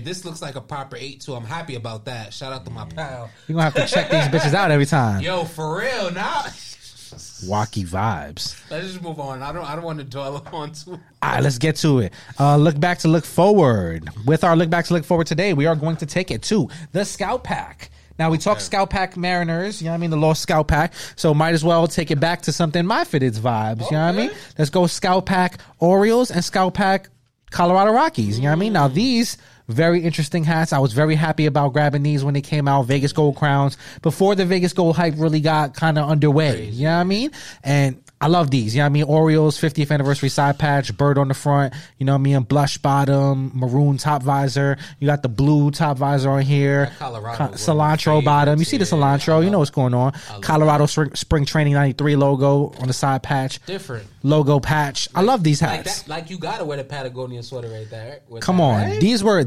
This looks like a proper 8, too. I'm happy about that. Shout out to my pal. You're going to have to check these bitches out every time. Yo, for real, nah. Wacky vibes. Let's just move on. I don't want to dwell on too. All right, let's get to it. Look back to look forward. With our look back to look forward today, we are going to take it to the Scout Pack. Now, we talk Scout Pack Mariners, you know what I mean? The lost Scout Pack. So, might as well take it back to something MyFitteds vibes, you know what I mean? Let's go Scout Pack Orioles and Scout Pack Colorado Rockies, you know what I mean? Now, these very interesting hats. I was very happy about grabbing these when they came out, Vegas Gold Crowns, before the Vegas Gold hype really got kind of underway, you know what I mean? And I love these, you know what I mean? Orioles, 50th anniversary side patch, bird on the front, you know what I mean? Blush bottom, maroon top visor. You got the blue top visor on here. Cilantro bottom. You see the cilantro. You know what's going on. Colorado Spring Training 93 logo on the side patch. Different. Logo patch. I love these hats. Like you got to wear the Patagonia sweater right there. Come on. These were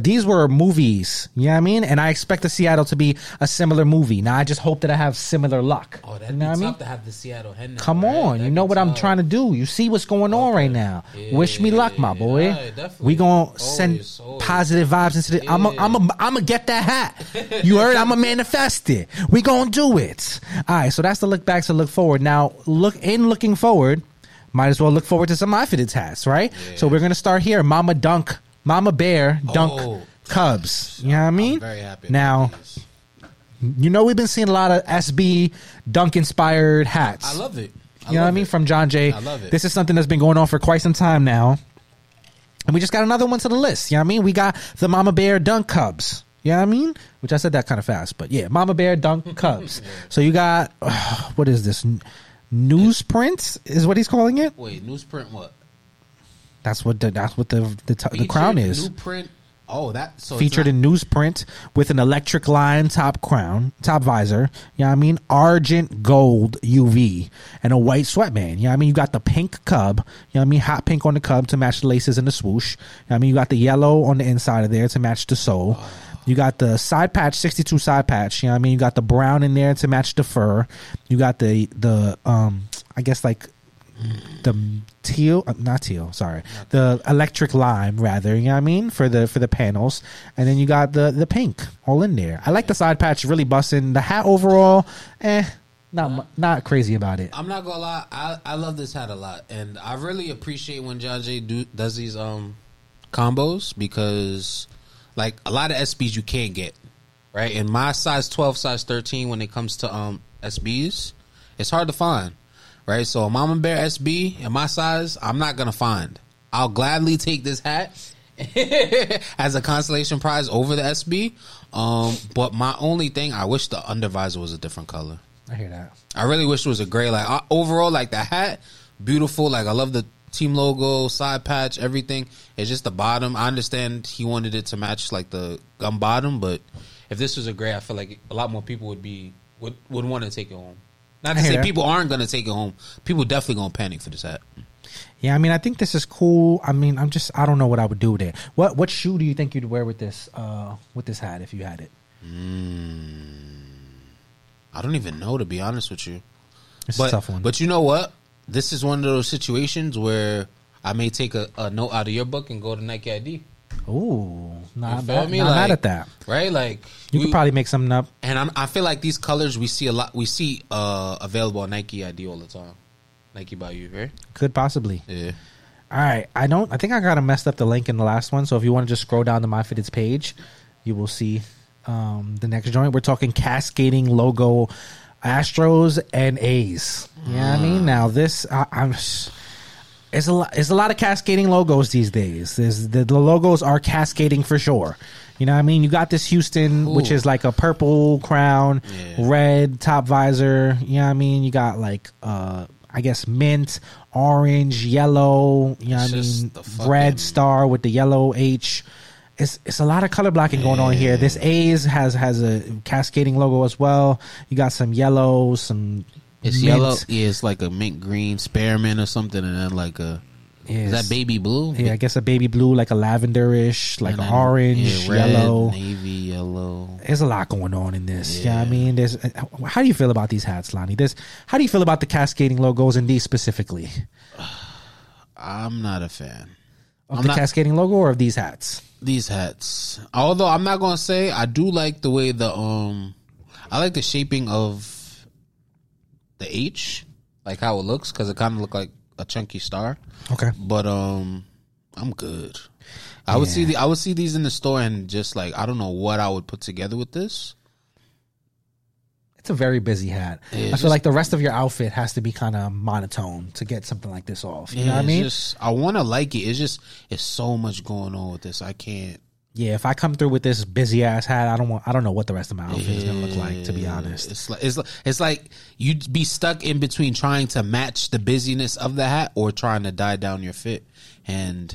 movies, you know what I mean? And I expect the Seattle to be a similar movie. Now, I just hope that I have similar luck. Oh, that'd be tough to have the Seattle head. Come on. You know know what I'm trying to do. You see what's going on right now. Yeah, wish me luck, my boy. We gonna send positive vibes into the. I'm a get that hat. You heard? I'm a manifest it. We gonna do it. All right. So that's the look back to look forward. Now looking forward, might as well look forward to some MyFitteds hats, right? Yeah. So we're gonna start here. Mama Bear Dunk Cubs. You know what I mean? I'm very happy now. You know, we've been seeing a lot of SB Dunk inspired hats. I love it. You know what I mean? From John Jay. I love it. This is something that's been going on for quite some time now. And we just got another one to the list. You know what I mean? We got the Mama Bear Dunk Cubs. You know what I mean? Which I said that kind of fast. But yeah, Mama Bear Dunk Cubs. So you got, what is this? Newsprint is what he's calling it? Wait, newsprint what? That's what the crown is. Newsprint. Oh, that so featured in newsprint with an electric line top crown, top visor. You know what I mean? Argent gold UV and a white sweatband. You know what I mean? You got the pink cub. You know what I mean? Hot pink on the cub to match the laces and the swoosh. You know what I mean? You got the yellow on the inside of there to match the sole. You got the side patch, 62 side patch. You know what I mean? You got the brown in there to match the fur. You got the I guess like the teal, not teal, sorry, the electric lime rather, you know what I mean, for the panels. And then you got the pink all in there. I like the side patch, really busting. The hat overall, not crazy about it. I'm not gonna lie, I love this hat a lot, and I really appreciate when John Jay does these combos, because like a lot of SBs you can't get, right? In my size 12, size 13, when it comes to SBs, it's hard to find. Right, so a Mama Bear SB in my size, I'm not gonna find. I'll gladly take this hat as a consolation prize over the SB. But my only thing, I wish the undervisor was a different color. I hear that. I really wish it was a gray. Like overall, like the hat, beautiful. Like I love the team logo, side patch, everything. It's just the bottom. I understand he wanted it to match like the gum bottom, but if this was a gray, I feel like a lot more people would want to take it home. Not to say people aren't going to take it home. People definitely going to panic for this hat. Yeah, I mean, I think this is cool. I mean, I don't know what I would do with it. What shoe do you think you'd wear with this hat if you had it? I don't even know, to be honest with you. It's a tough one. But you know what? This is one of those situations where I may take a note out of your book and go to Nike ID. Ooh, not bad at that. Right? Like you could probably make something up. And I feel like these colors we see a lot. We see available on Nike ID all the time. Nike by you, right? Could possibly. Yeah. All right. I think I got to messed up the link in the last one. So if you want to just scroll down to MyFitteds page, you will see the next joint. We're talking cascading logo Astros and A's. You know what I mean? Now this It's a lot of cascading logos these days. The logos are cascading for sure. You know what I mean? You got this Houston, which is like a purple crown, red top visor. You know what I mean? You got like, I guess, mint, orange, yellow. You know what I mean? Red star with the yellow H. It's a lot of color blocking going on here. This A's has a cascading logo as well. You got some yellow, some... It's mint. Yellow. Yeah, it's like a mint green spearmint or something, and then like a is that baby blue? Yeah, I guess a baby blue, like a lavenderish, like an orange, red, yellow, navy, yellow. There's a lot going on in this. Yeah, you know what I mean, there's. How do you feel about these hats, Lonnie? How do you feel about the cascading logos in these specifically? I'm not a fan of the cascading logo or of these hats. These hats, although I'm not gonna say I do like the way I like the shaping of the H, like how it looks, because it kind of look like a chunky star. Okay, but I'm good. I would see these in the store, and just like I don't know what I would put together with this. It's a very busy hat. Yeah, I feel like the rest of your outfit has to be kind of monotone to get something like this off. You know what I mean? I want to like it. It's so much going on with this. I can't. Yeah, if I come through with this busy ass hat, I don't know what the rest of my outfit is gonna look like. To be honest, it's like you'd be stuck in between trying to match the busyness of the hat or trying to die down your fit. And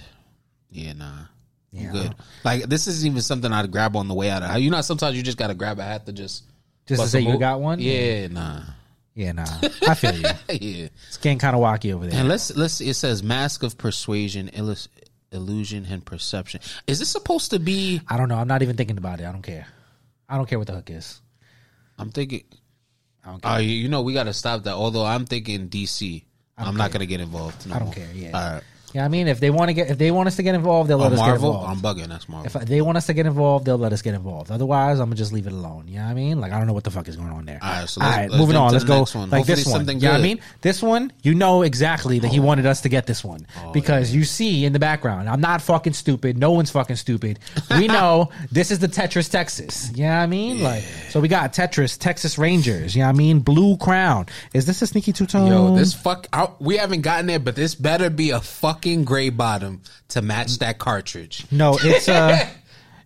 good. Like this isn't even something I'd grab on the way out. You know, sometimes you just gotta grab a hat to just to say you got one. Yeah, nah. I feel you. Yeah, it's getting kind of wacky over there. And let's. It says mask of persuasion illusion and perception. Is this supposed to be? I don't know. I'm not even thinking about it. I don't care. I don't care what the hook is. I'm thinking. I don't care. You know, we got to stop that. Although I'm thinking DC. I'm not going to get involved. No, I don't more. Care. Yeah. All right. Yeah, I mean, if they want us to get involved, they'll let us Marvel? Get involved. I'm bugging. That's Marvel. If they want us to get involved, they'll let us get involved. Otherwise, I'm gonna just leave it alone. You know what I mean? Like, I don't know what the fuck is going on there. All right, so let's moving on. Let's go. Like hopefully this one. You know what I mean? This one, you know exactly that he wanted us to get this one because you see in the background. I'm not fucking stupid. No one's fucking stupid. We know this is the Tetris Texas. You know what I mean? Yeah. Like, so we got Tetris Texas Rangers. You know what I mean? Blue Crown. Is this a sneaky two tone? Yo, this fuck. We haven't gotten there, but this better be a fucking gray bottom to match that cartridge. No, it's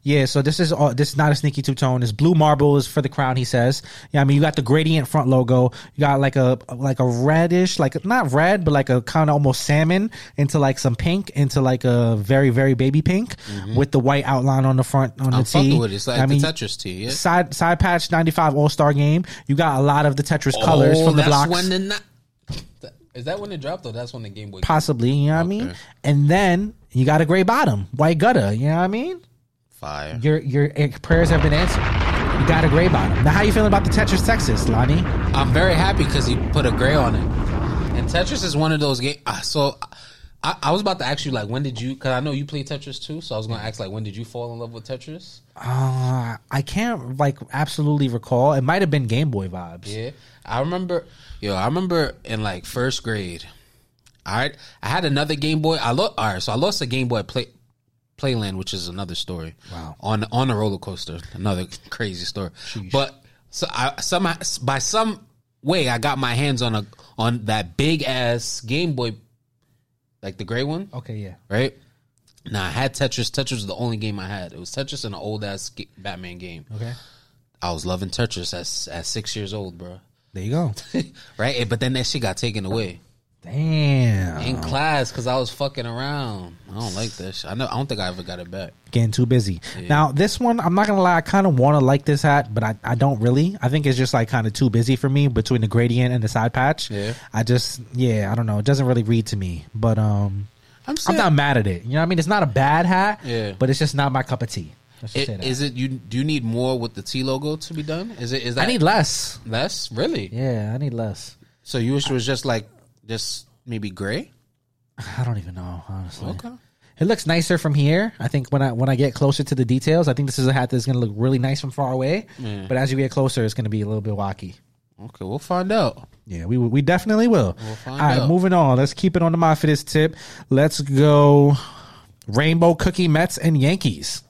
yeah, so this is not a sneaky two-tone. It's blue marble is for the crown, he says. Yeah, I mean, you got the gradient front logo. You got like a reddish, like not red, but like a kind of almost salmon into like some pink, into like a very, very baby pink with the white outline on the front on the tee. With it. It's like the Tetris tee. Yeah. Side patch 95 All-Star game. You got a lot of the Tetris colors from the blocks. Is that when it dropped, though? That's when the Game Boy possibly, you know what I mean? And then you got a gray bottom, white gutter, you know what I mean? Fire. Your prayers have been answered. You got a gray bottom. Now, how you feeling about the Tetris Texas, Lonnie? I'm very happy because he put a gray on it. And Tetris is one of those games. So I was about to ask you, like, when did you, because I know you play Tetris too, so I was going to ask, like, when did you fall in love with Tetris? I can't, like, absolutely recall. It might have been Game Boy vibes. Yeah. I remember in like first grade. All right, I had another Game Boy. I lost a Game Boy at Playland, which is another story. Wow. On a roller coaster, another crazy story. Sheesh. But so by some way I got my hands on that big ass Game Boy, like the gray one. Okay, yeah. Right? Now I had Tetris. Tetris was the only game I had. It was Tetris and an old ass Batman game. Okay. I was loving Tetris at 6 years old, bro. There you go. Right? But then that shit got taken away. Damn. In class, because I was fucking around. I don't like that shit. I don't think I ever got it back. Getting too busy. Yeah. Now, this one, I'm not going to lie. I kind of want to like this hat, but I don't really. I think it's just like kind of too busy for me between the gradient and the side patch. Yeah. I don't know. It doesn't really read to me. But I'm not mad at it. You know what I mean? It's not a bad hat, but it's just not my cup of tea. Do you need more with the T logo to be done? I need less. Less? Really? Yeah, I need less. So yours was just maybe gray? I don't even know, honestly. Okay. It looks nicer from here. I think when I get closer to the details, I think this is a hat that's going to look really nice from far away. Yeah. But as you get closer, it's going to be a little bit wacky. Okay, we'll find out. Yeah, we definitely will. We'll find out. All right, moving on. Let's keep it on the MyFitteds tip. Let's go Rainbow Cookie Mets and Yankees.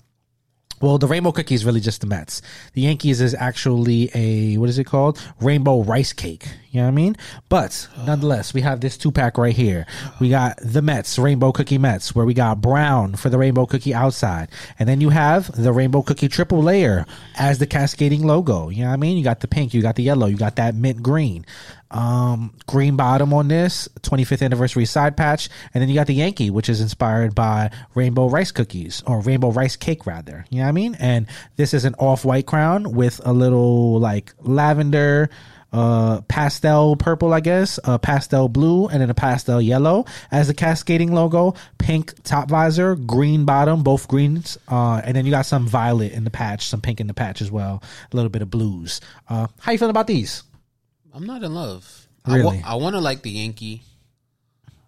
Well, the rainbow cookie is really just the Mets. The Yankees is actually a, what is it called? Rainbow rice cake. You know what I mean? But nonetheless, we have this 2-pack right here. We got the Mets, Rainbow Cookie Mets, where we got brown for the rainbow cookie outside. And then you have the rainbow cookie triple layer as the cascading logo. You know what I mean? You got the pink, you got the yellow, you got that mint green. Green bottom on this 25th anniversary side patch, and then you got the Yankee, which is inspired by rainbow rice cookies, or rainbow rice cake rather, you know what I mean? And this is an off-white crown with a little like lavender, pastel purple, I guess, a pastel blue, and then a pastel yellow as the cascading logo. Pink top visor, green bottom, both greens, and then you got some violet in the patch, some pink in the patch as well, a little bit of blues. How you feeling about these? I'm not in love. Really? I want to like the Yankee,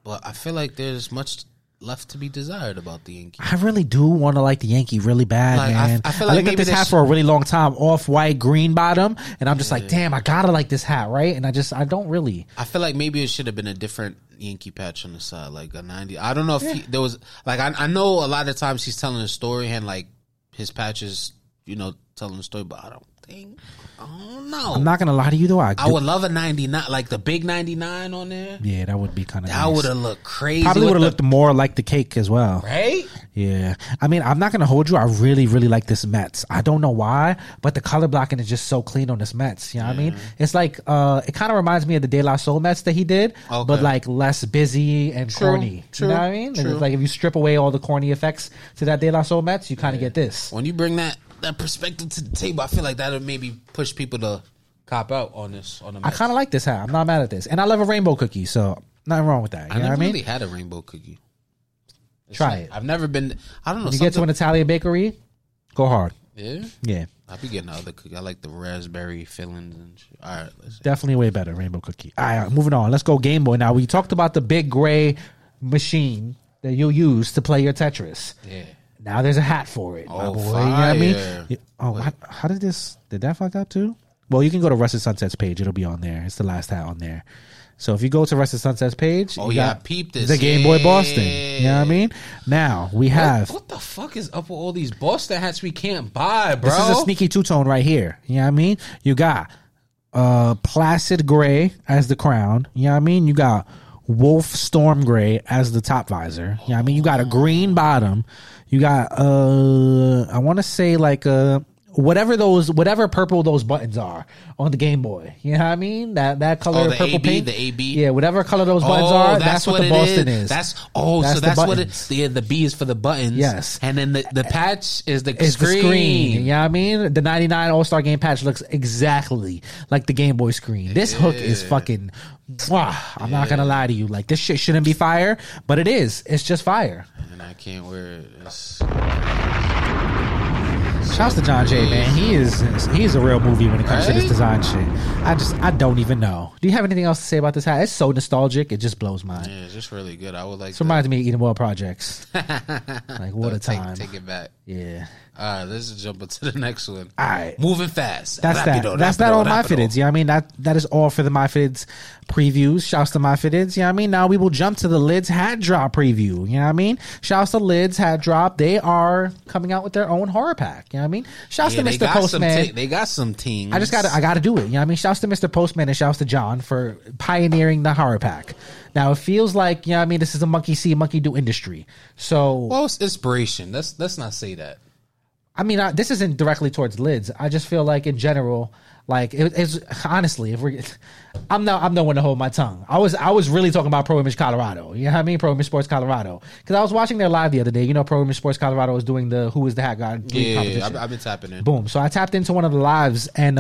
but I feel like there's much left to be desired about the Yankee. I really do want to like the Yankee really bad, like, man. I feel like I looked at this hat for a really long time, off-white, green bottom, and I'm just like, damn, I gotta like this hat, right? And I don't really. I feel like maybe it should have been a different Yankee patch on the side, like a 90. I don't know if there was, like, I know a lot of times he's telling a story and, like, his patches, you know, telling the story, but I don't. Oh no! I'm not gonna lie to you though. I would love a 99, like the big 99 on there. Yeah, that would be kind of. That nice. Would have looked crazy. Probably would have looked more like the cake as well, right? Yeah, I mean, I'm not gonna hold you. I really, really like this Mets. I don't know why, but the color blocking is just so clean on this Mets. You know what I mean? It's like it kind of reminds me of the De La Soul Mets that he did, but like less busy and corny. True, you know what I mean? True. It's like if you strip away all the corny effects to that De La Soul Mets, you kind of get this. When you bring that perspective to the table, I feel like that'll maybe push people to cop out on this. On the Mets. I kind of like this hat. I'm not mad at this, and I love a rainbow cookie, so nothing wrong with that. You know what I mean? Really had a rainbow cookie. Try it. I've never been. I don't know. When you get to an Italian bakery, go hard. Yeah, yeah. I be getting the other cookie. I like the raspberry fillings and shit. All right, let's see. Definitely way better, rainbow cookie. All right, moving on. Let's go Game Boy. Now, we talked about the big gray machine that you use to play your Tetris. Yeah. Now there's a hat for it, my boy. Fire. You know what I mean? Oh, how did this... Did that fuck up too? Well, you can go to Rusted Sunset's page. It'll be on there. It's the last hat on there. So if you go to Rusted Sunset's page... Oh, yeah, I peeped this. The Game Boy Boston. You know what I mean? Now, we have... What the fuck is up with all these Boston hats we can't buy, bro? This is a sneaky two-tone right here. You know what I mean? You got Placid Gray as the crown. You know what I mean? You got Wolf Storm Gray as the top visor. You know what I mean? You got a green bottom. You got, I want to say like a... Whatever purple those buttons are on the Game Boy, you know what I mean? That color, the purple, AB, pink, the AB, yeah, whatever color those buttons are, that's what the Boston is. That's what it is. Yeah, the B is for the buttons. Yes, and then the patch is the screen. You know what I mean? The '99 All Star Game patch looks exactly like the Game Boy screen. This hook is fucking. I'm not gonna lie to you. Like this shit shouldn't be fire, but it is. It's just fire. And I can't wear it. Shouts to John Jay, man. He is a real movie when it comes to this design shit. I don't even know. Do you have anything else to say about this hat? It's so nostalgic. It just blows mine. Yeah, it's just really good. I would like. It reminds me of Eden Well Projects. Like what a time. Take it back. Yeah. All right, let's jump into the next one. All right, moving fast. That's that on MyFitteds. You know what I mean? That is all for the MyFitteds previews. Shouts to MyFitteds. You know what I mean? Now we will jump to the Lids hat drop preview. You know what I mean? Shouts to Lids hat drop. They are coming out with their own horror pack. You know what I mean? Shouts to Mr. Postman. They got some teams. I gotta do it. You know what I mean? Shouts to Mr. Postman and shouts to John for pioneering the horror pack. Now it feels like, you know what I mean, this is a monkey see, monkey do industry. So well, it's inspiration. Let's not say that. I mean, this isn't directly towards Lids. I just feel like in general, like it's honestly, I'm no one to hold my tongue. I was really talking about Pro Image Colorado. You know what I mean? Pro Image Sports Colorado, because I was watching their live the other day. You know, Pro Image Sports Colorado was doing the Who Is the Hat Guy? Yeah, I've been tapping in. Boom. So I tapped into one of the lives, and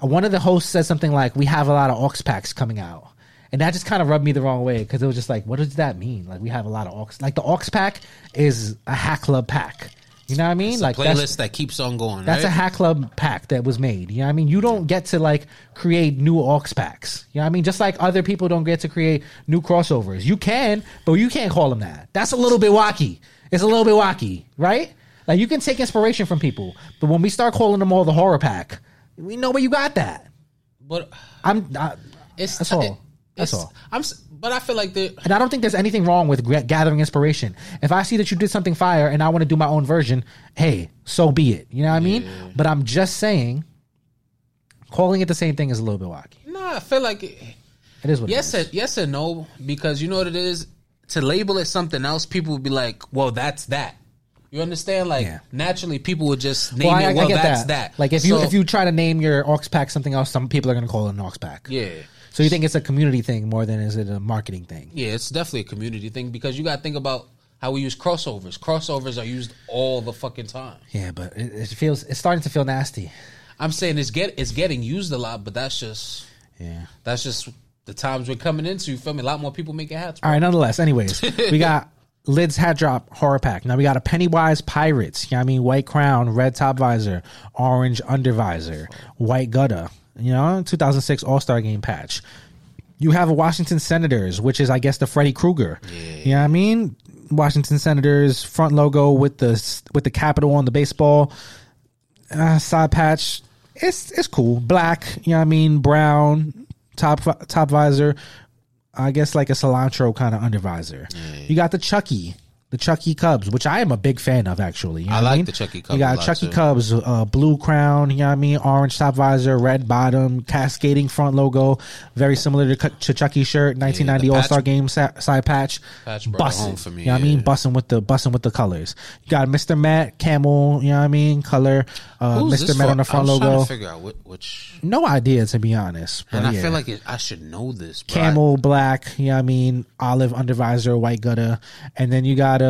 one of the hosts said something like, "We have a lot of aux packs coming out." And that just kind of rubbed me the wrong way because it was just like, what does that mean? Like, we have a lot of aux. Like, the aux pack is a Hat Club pack. You know what I mean? It's like a playlist that keeps on going. That's a Hat Club pack that was made. You know what I mean? You don't get to like create new aux packs. You know what I mean? Just like other people don't get to create new crossovers. You can, but you can't call them that. That's a little bit wacky. It's a little bit wacky, right? Like you can take inspiration from people, but when we start calling them all the horror pack, we know where you got that. But But I feel like and I don't think there's anything wrong with gathering inspiration. If I see that you did something fire and I want to do my own version, hey, so be it. You know what I mean? But I'm just saying, calling it the same thing is a little bit wacky. No, I feel like it is what it is. Yes and no, because you know what it is? To label it something else, people would be like, well, that's that. You understand? Like, naturally, people would just name it, well, that's that. Like, if you try to name your aux pack something else, some people are going to call it an aux pack. Yeah. So you think it's a community thing more than is it a marketing thing? Yeah, it's definitely a community thing because you got to think about how we use crossovers. Crossovers are used all the fucking time. Yeah, but it's starting to feel nasty. I'm saying it's getting used a lot, but that's just the times we're coming into. You feel me? A lot more people making hats. All right, nonetheless. Anyways, we got Lids hat drop horror pack. Now we got a Pennywise Pirates. You know what I mean? White crown, red top visor, orange under visor, white gutter. You know, 2006 All-Star Game patch. You have a Washington Senators, which is, I guess, the Freddy Krueger. Yeah. You know what I mean? Washington Senators front logo with the capital on the baseball side patch. It's cool. Black. You know what I mean? Brown top visor. I guess like a cilantro kind of under visor. Yeah. You got the Chucky. The Chucky Cubs, which I am a big fan of, actually. You know I mean? The Chucky Cubs. You got Chucky Cubs, blue crown, you know what I mean? Orange top visor, red bottom, cascading front logo, very similar to Chucky shirt, 1990 All-Star Game side patch. Patch brought home for me. You know what I mean? Bussin' with the colors. You got Mr. Matt, camel, you know what I mean? Color. Mr. Matt on the front logo. I was trying to figure out which. No idea, to be honest. And I feel like I should know this. But camel, black, you know what I mean? Olive under visor, white gutter. And then you got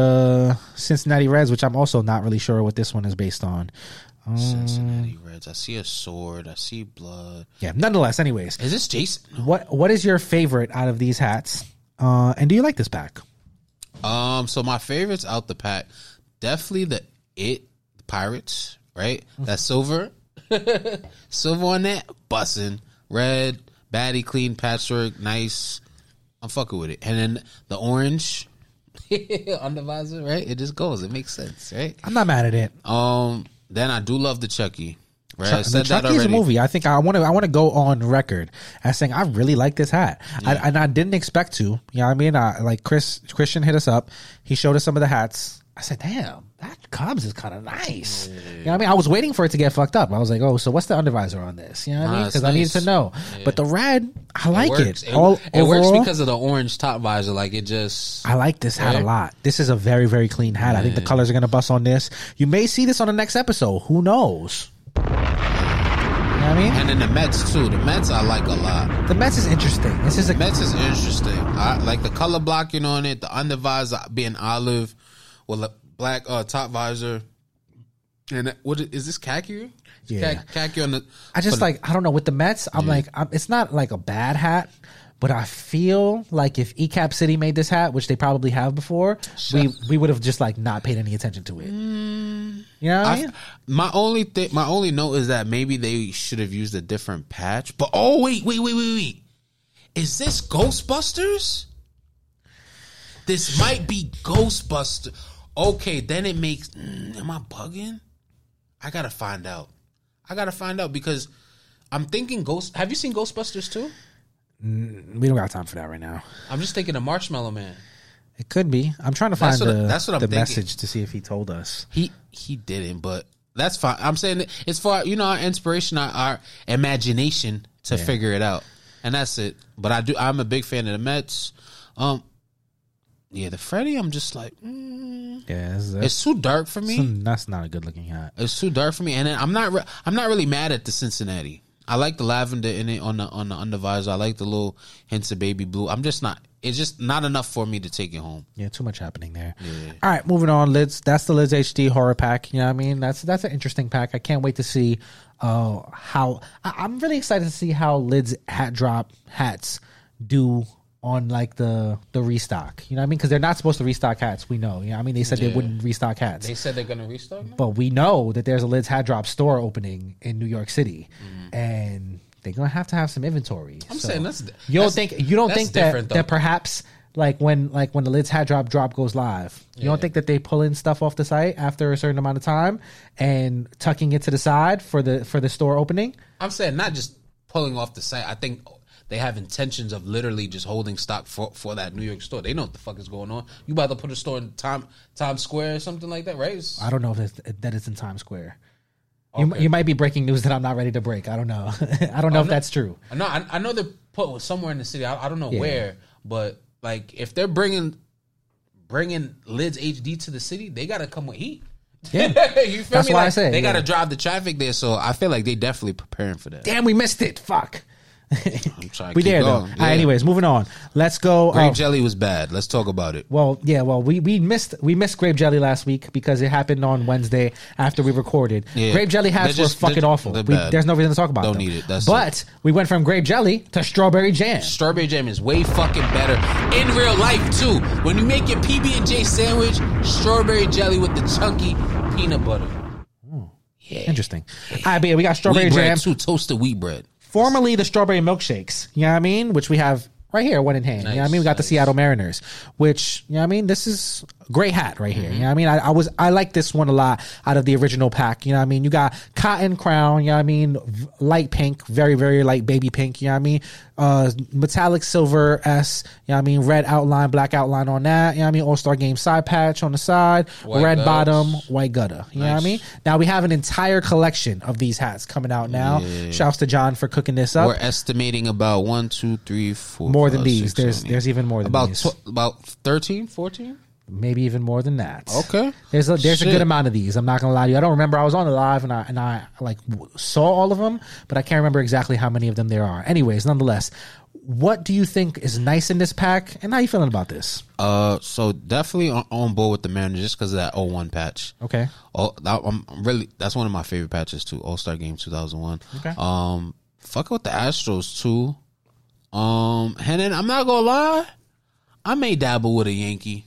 Cincinnati Reds, which I'm also not really sure what this one is based on. Cincinnati Reds. I see a sword. I see blood. Yeah. Nonetheless, anyways, is this Jason? No. What is your favorite out of these hats? And do you like this pack? So my favorites out the pack, definitely the Pirates. right? That's silver. Silver on that, bussin'. Red, baddie, clean, patchwork, nice. I'm fucking with it. And then the orange on the visor, right? It just goes. It makes sense, right? I'm not mad at it. Then I do love the Chucky. Right, I said that already. Chucky's a movie. I think I want to go on record as saying I really like this hat. Yeah. I didn't expect to. You know what I mean? Like Christian hit us up. He showed us some of the hats. I said, damn, that Cobbs is kind of nice. Yeah. You know what I mean? I was waiting for it to get fucked up. I was like, oh, so what's the undervisor on this? You know what I mean? Because nice. I needed to know. Yeah. But the red, I like it. It works because of the orange top visor. Like it just. I like this hat a lot. This is a very, very clean hat. Yeah. I think the colors are going to bust on this. You may see this on the next episode. Who knows? You know what I mean? And then the Mets too. The Mets I like a lot. The Mets is interesting. I like the color blocking on it. The undervisor being olive with a black top visor. And what is this, khaki? Yeah, khaki on the. I just like I don't know with the Mets. I'm like it's not like a bad hat, but I feel like if ECAP City made this hat, which they probably have before, we would have just like not paid any attention to it. You know what I mean? My only note is that maybe they should have used a different patch. But oh wait. Is this Ghostbusters? This might be Ghostbusters. Okay, then it makes am I bugging? I gotta find out because I'm thinking have you seen Ghostbusters 2? We don't got time for that right now. I'm just thinking of Marshmallow Man. It could be. I'm trying to find the message to see if he told us. He didn't, but that's fine. I'm saying that it's for our inspiration, our imagination to figure it out, and that's it. But I'm a big fan of the Mets. The Freddy. I'm just like, it's too dark for me. That's not a good looking hat. It's too dark for me, and then I'm not really mad at the Cincinnati. I like the lavender in it on the undervisor. I like the little hints of baby blue. I'm just not. It's just not enough for me to take it home. Yeah, too much happening there. Yeah. All right, moving on, Lids. That's the Lids HD horror pack. You know what I mean? That's an interesting pack. I can't wait to see how. I'm really excited to see how Lids hat drop hats do on like the restock. You know what I mean? Because they're not supposed to restock hats. We know. You know what I mean? They said they wouldn't restock hats. They said they're going to restock them? But we know that there's a Lids Hat Drop store opening in New York City. Mm. And they're going to have some inventory. I'm saying you don't think that perhaps when the Lids Hat Drop goes live, you don't think that they pull in stuff off the site after a certain amount of time and tucking it to the side for the store opening? I'm saying not just pulling off the site. I think they have intentions of literally just holding stock for that New York store. They know what the fuck is going on. You about to put a store in Times Square or something like that, right? I don't know if it's in Times Square. Okay. You might be breaking news that I'm not ready to break. I don't know. I don't know if that's true. No, I know they're put somewhere in the city. I don't know where, but like if they're bringing Lids HD to the city, they got to come with heat. Yeah, you feel that's me? Why like, I say they got to drive the traffic there. So I feel like they definitely preparing for that. Damn, we missed it. Fuck. We there though. Yeah. Right, anyways, moving on. Let's go. Grape jelly was bad. Let's talk about it. Well, yeah. Well, we missed grape jelly last week because it happened on Wednesday after we recorded. Yeah. Grape jelly hats were fucking awful. There's no reason to talk about. Don't them. Need it. That's but it. We went from grape jelly to strawberry jam. Strawberry jam is way fucking better in real life too. When you make your PB&J sandwich, strawberry jelly with the chunky peanut butter. Oh, yeah. Interesting. Yeah. All right, but yeah, we got strawberry wheat jam too. Toasted wheat bread. Formerly the strawberry milkshakes, you know what I mean? Which we have right here, one in hand. Nice, you know what I mean? We got the Seattle Mariners, which, you know what I mean? This is a great hat right here. Mm-hmm. You know what I mean? I like this one a lot out of the original pack. You know what I mean? You got cotton crown, you know what I mean? Light pink, very, very light baby pink, you know what I mean? Metallic silver S, you know what I mean? Red outline, black outline on that, you know what I mean? All-Star Game side patch on the side, white red guts. Bottom, white gutter, you know what I mean? Now we have an entire collection of these hats coming out now. Yeah. Shouts to John for cooking this up. We're estimating about 1, 2, 3, 4. More than these. There's even more than these. About 13, 14? Maybe even more than that. Okay. There's a good amount of these. I'm not going to lie to you. I don't remember. I was on the live and I like saw all of them, but I can't remember exactly how many of them there are. Anyways, nonetheless, what do you think is nice in this pack and how you feeling about this? So definitely on board with the Mariners just because of that 01 patch. Okay. That's one of my favorite patches too. All-Star Game 2001. Okay. Fuck with the Astros too. And then I'm not gonna lie, I may dabble with a Yankee.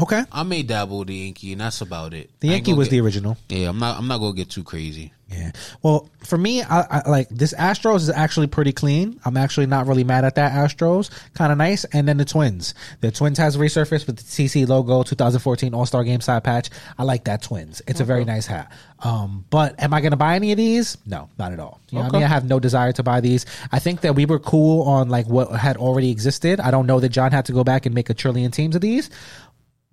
Okay. I may dabble the Yankee, and that's about it. The Yankee was the original. Yeah, I'm not gonna get too crazy. Yeah. Well, for me, I like this Astros is actually pretty clean. I'm actually not really mad at that Astros. Kind of nice. And then the Twins. The Twins has resurfaced with the TC logo, 2014 All-Star Game side patch. I like that Twins. It's a very nice hat. But am I going to buy any of these? No, not at all. You know what I mean? I have no desire to buy these. I think that we were cool on like what had already existed. I don't know that John had to go back and make a trillion teams of these.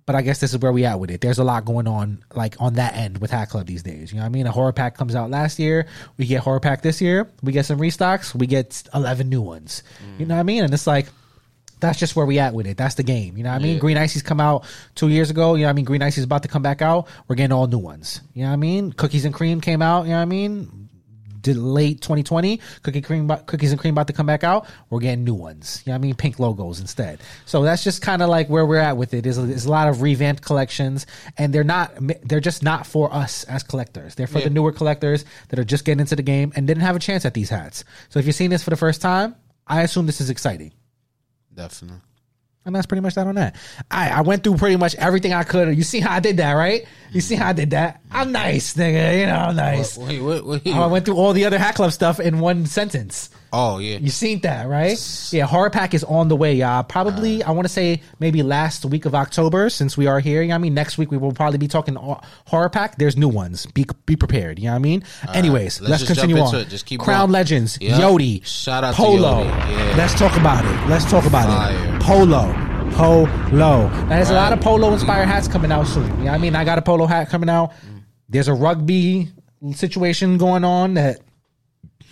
But I guess this is where we at with it. There's a lot going on, like on that end with Hat Club these days. You know what I mean? A horror pack comes out last year. We get horror pack this year. We get some restocks. We get 11 new ones. You know what I mean? And it's like, that's just where we at with it. That's the game. You know what I mean? Green Icy's come out 2 years ago. You know what I mean? Green Icy's about to come back out. We're getting all new ones. You know what I mean? Cookies and Cream came out. You know what I mean? Did late 2020 Cookies and Cream about to come back out. We're getting new ones. You know what I mean? Pink logos instead. So that's just kind of like where we're at with it. There's a lot of revamped collections, and they're just not for us as collectors. They're for the newer collectors that are just getting into the game and didn't have a chance at these hats. So if you're seeing this for the first time, I assume this is exciting. Definitely. And that's pretty much that on that. I went through pretty much everything I could. You see how I did that, right? You see how I did that? I'm nice, nigga. You know, I'm nice. Wait. I went through all the other Hat Club stuff in one sentence. Oh, yeah. You seen that, right? Yeah, Horror Pack is on the way, y'all. Probably, I want to say maybe last week of October, since we are here. You know what I mean? Next week, we will probably be talking Horror Pack. There's new ones. Be prepared. You know what I mean? Anyways, let's continue on. Just keep Crown going. Legends, yep. Yodi, shout out Polo. To Yodi. Yeah. Let's talk about it. Fire. Polo. Now, there's a lot of Polo-inspired hats coming out soon. You know what I mean? I got a Polo hat coming out. There's a rugby situation going on that...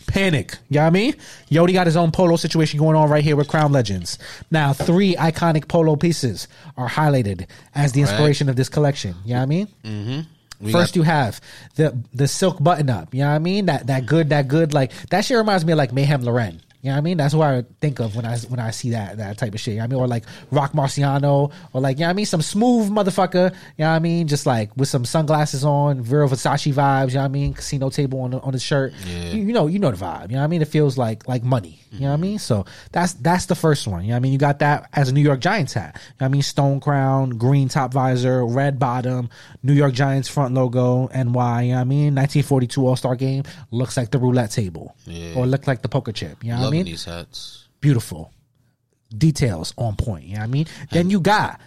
Panic. You know what I mean? Yodi got his own Polo situation going on right here with Crown Legends. Now, 3 iconic Polo pieces are highlighted as the inspiration of this collection. You know what I mean? First, you have the silk button-up. You know what I mean? That good, like, that shit reminds me of, like, Mayhem Loren. You know what I mean? That's what I think of when I see that type of shit. You know what I mean? Or like Rock Marciano, or like, you know what I mean? Some smooth motherfucker, you know what I mean? Just like with some sunglasses on, Vero Versace vibes, you know what I mean? Casino table on the shirt. Yeah. You know the vibe, you know what I mean? It feels like money, you know what I mean? So that's the first one, you know what I mean? You got that as a New York Giants hat. You know what I mean? Stone crown, green top visor, red bottom, New York Giants front logo, NY, you know what I mean? 1942 All-Star Game, looks like the roulette table. Yeah. Or looked like the poker chip, you know what I mean? I mean, these hats. Beautiful. Details on point. You know what I mean? Then you got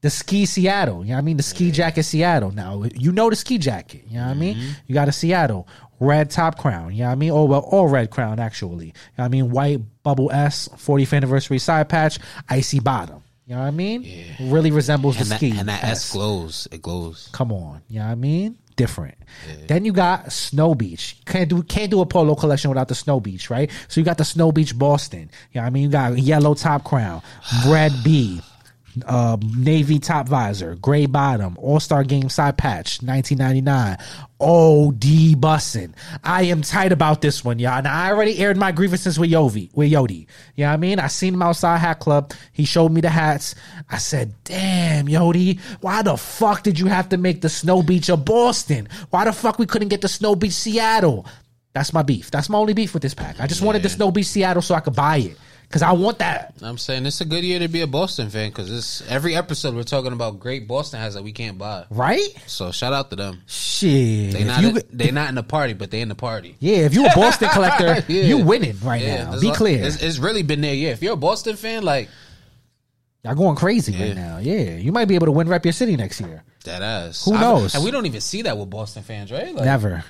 the ski Seattle. You know what I mean? The ski jacket Seattle. Now, you know the ski jacket. You know what I mean? You got a Seattle. Red top crown. You know what I mean? Oh, well, all red crown, actually. You know what I mean? White bubble S, 40th anniversary side patch, icy bottom. You know what I mean? Yeah. Really resembles the ski. And that S glows. It glows. Come on. You know what I mean? Different. Yeah. Then you got Snow Beach. Can't do a Polo collection without the Snow Beach, right? So you got the Snow Beach Boston. You know what I mean? You got yellow top crown, red B, navy top visor, gray bottom, All-Star Game side patch, 1999. OD bussin'. I am tight about this one, y'all. And I already aired my grievances with Yodi. You know what I mean? I seen him outside Hat Club. He showed me the hats. I said, damn, Yodi, why the fuck did you have to make the Snow Beach of Boston? Why the fuck we couldn't get the Snow Beach Seattle? That's my beef. That's my only beef with this pack. I just wanted the Snow Beach Seattle so I could buy it. Because I want that. I'm saying it's a good year to be a Boston fan because every episode we're talking about great Boston hats that we can't buy. Right? So shout out to them. Shit. They're not in the party, but they're in the party. Yeah, if you're a Boston collector, you winning right now. Be clear. It's really been there, yeah. If you're a Boston fan, like... Y'all going crazy right now. Yeah. You might be able to win Rep Your City next year. That ass. Who knows? And we don't even see that with Boston fans, right? Like, Never.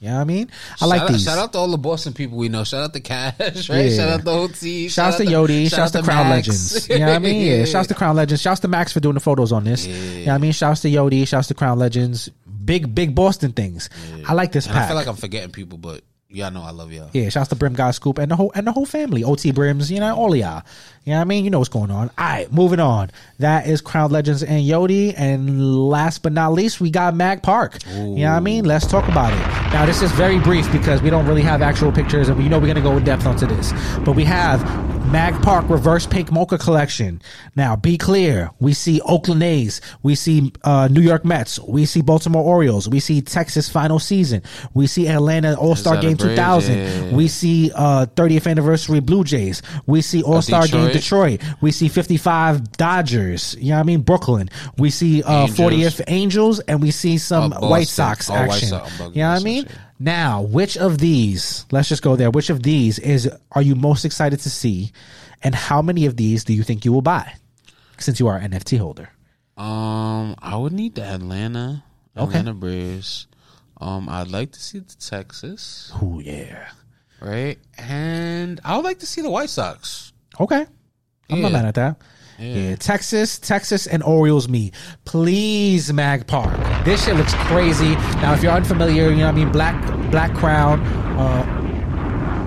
You know what I mean? Shout out these. Shout out to all the Boston people we know. Shout out to Cash, right? Yeah. Shout out to OT. Shout out to Yodi. Shout out to Crown Legends. You know what I mean? Yeah. Shout out to Crown Legends. Shout out to Max for doing the photos on this. Yeah. You know what I mean? Shout out to Yodi. Shout out to Crown Legends. Big Boston things. Yeah. I like this pack. I feel like I'm forgetting people, but... Y'all know I love y'all. Yeah, shouts to Brim God Scoop and the whole family. OT Brims, you know, all of y'all. You know what I mean? You know what's going on. All right, moving on. That is Crown Legends and Yodi. And last but not least, we got Mag Park. Ooh. You know what I mean? Let's talk about it. Now, this is very brief because we don't really have actual pictures, and we know we're going to go in depth onto this. But we have Mag Park Reverse Pink Mocha Collection. Now, be clear. We see Oakland A's. We see New York Mets. We see Baltimore Orioles. We see Texas Final Season. We see Atlanta All-Star Game 2000. Yeah. We see 30th Anniversary Blue Jays. We see All-Star Game Detroit. We see 55 Dodgers. You know what I mean? Brooklyn. We see 40th Angels. And we see some White Sox action. You know what I mean? Now, which of these, let's just go there, which of these are you most excited to see, and how many of these do you think you will buy, since you are an NFT holder? I would need the Atlanta Braves. I'd like to see the Texas. Oh, yeah. Right? And I would like to see the White Sox. Okay. I'm not mad at that. Yeah, Texas and Orioles meet. Please, Mag Park. This shit looks crazy. Now, if you're unfamiliar, you know what I mean? Black crown,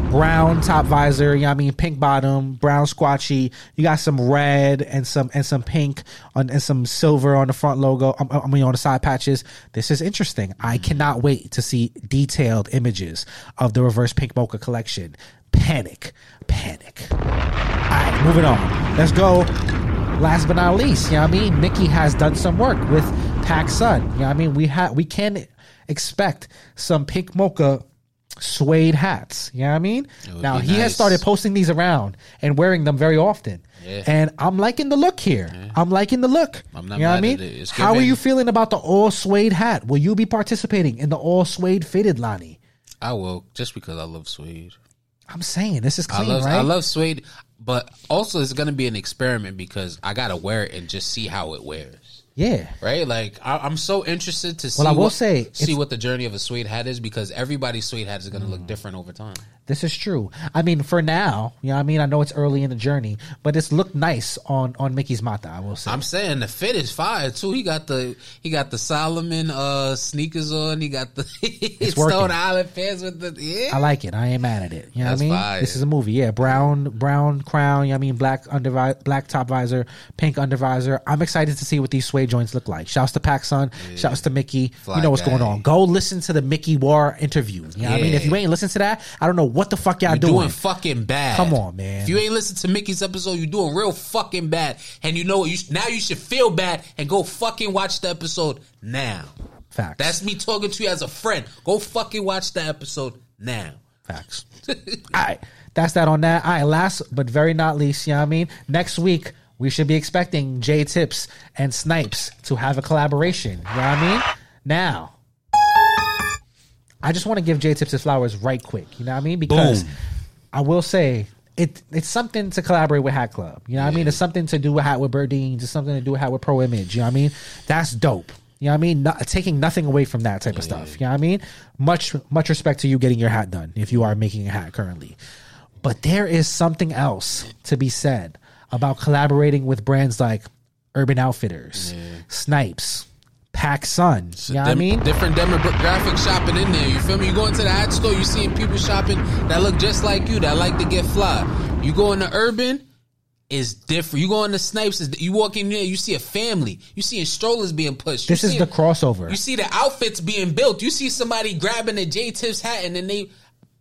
brown top visor, you know what I mean? Pink bottom, brown squatchy. You got some red and some pink and some silver on the front logo. I mean, on the side patches. This is interesting. I cannot wait to see detailed images of the reverse pink mocha collection. Panic. All right, moving on. Let's go. Last but not least, you know what I mean? Mickey has done some work with PacSun. You know what I mean? We can expect some pink mocha suede hats. You know what I mean? Now, he has started posting these around and wearing them very often. Yeah. And I'm liking the look here. Yeah. I'm liking the look. I'm not mad at it. How are you feeling about the all suede hat? Will you be participating in the all suede fitted, Lonnie? I will, just because I love suede. I'm saying this is clean, right? I love suede, but also it's going to be an experiment because I got to wear it and just see how it wears. Yeah. Right? Like, I'm so interested to see, see what the journey of a suede hat is, because everybody's suede hat is going to look different over time. This is true. I mean, for now, you know what I mean? I know it's early in the journey, but it's looked nice on Mickey's Mata, I will say. I'm saying the fit is fire, too. He got the Solomon sneakers on. He got the Stone Island pants with the... Yeah. I like it. I ain't mad at it. You know what I mean? Fire. This is a movie, yeah. Brown crown, you know what I mean? Black top visor, pink undervisor. I'm excited to see what these suede joints look like. Shouts to PacSun. Yeah. Shouts to Mickey. Fly, you know what's going on. Go listen to the Mickey War interview. You know what I mean? If you ain't listened to that, I don't know what the fuck y'all doing fucking bad. Come on, man. If you ain't listen to Mickey's episode, you're doing real fucking bad. And you know what? Now you should feel bad and go fucking watch the episode now. Facts. That's me talking to you as a friend. Go fucking watch the episode now. Facts. All right. That's that on that. All right. Last but very not least, you know what I mean? Next week, we should be expecting Jae Tips and Snipes to have a collaboration. You know what I mean? Now, I just want to give Jae Tips his flowers right quick. You know what I mean? Because I will say it's something to collaborate with Hat Club. You know what I mean? It's something to do with Hat with Birdines. It's something to do with Hat with Pro Image. You know what I mean? That's dope. You know what I mean? Taking nothing away from that type of stuff. You know what I mean? Much respect to you getting your hat done if you are making a hat currently. But there is something else to be said about collaborating with brands like Urban Outfitters, Snipes, PacSun. You know what I mean? Different demographic shopping in there. You feel me? You go into the ad store, you seeing people shopping that look just like you, that like to get fly. You go into Urban, it's different. You go into Snipes, you walk in there, you see a family. You see strollers being pushed. This is the crossover. You see the outfits being built. You see somebody grabbing a Jae Tips hat and then they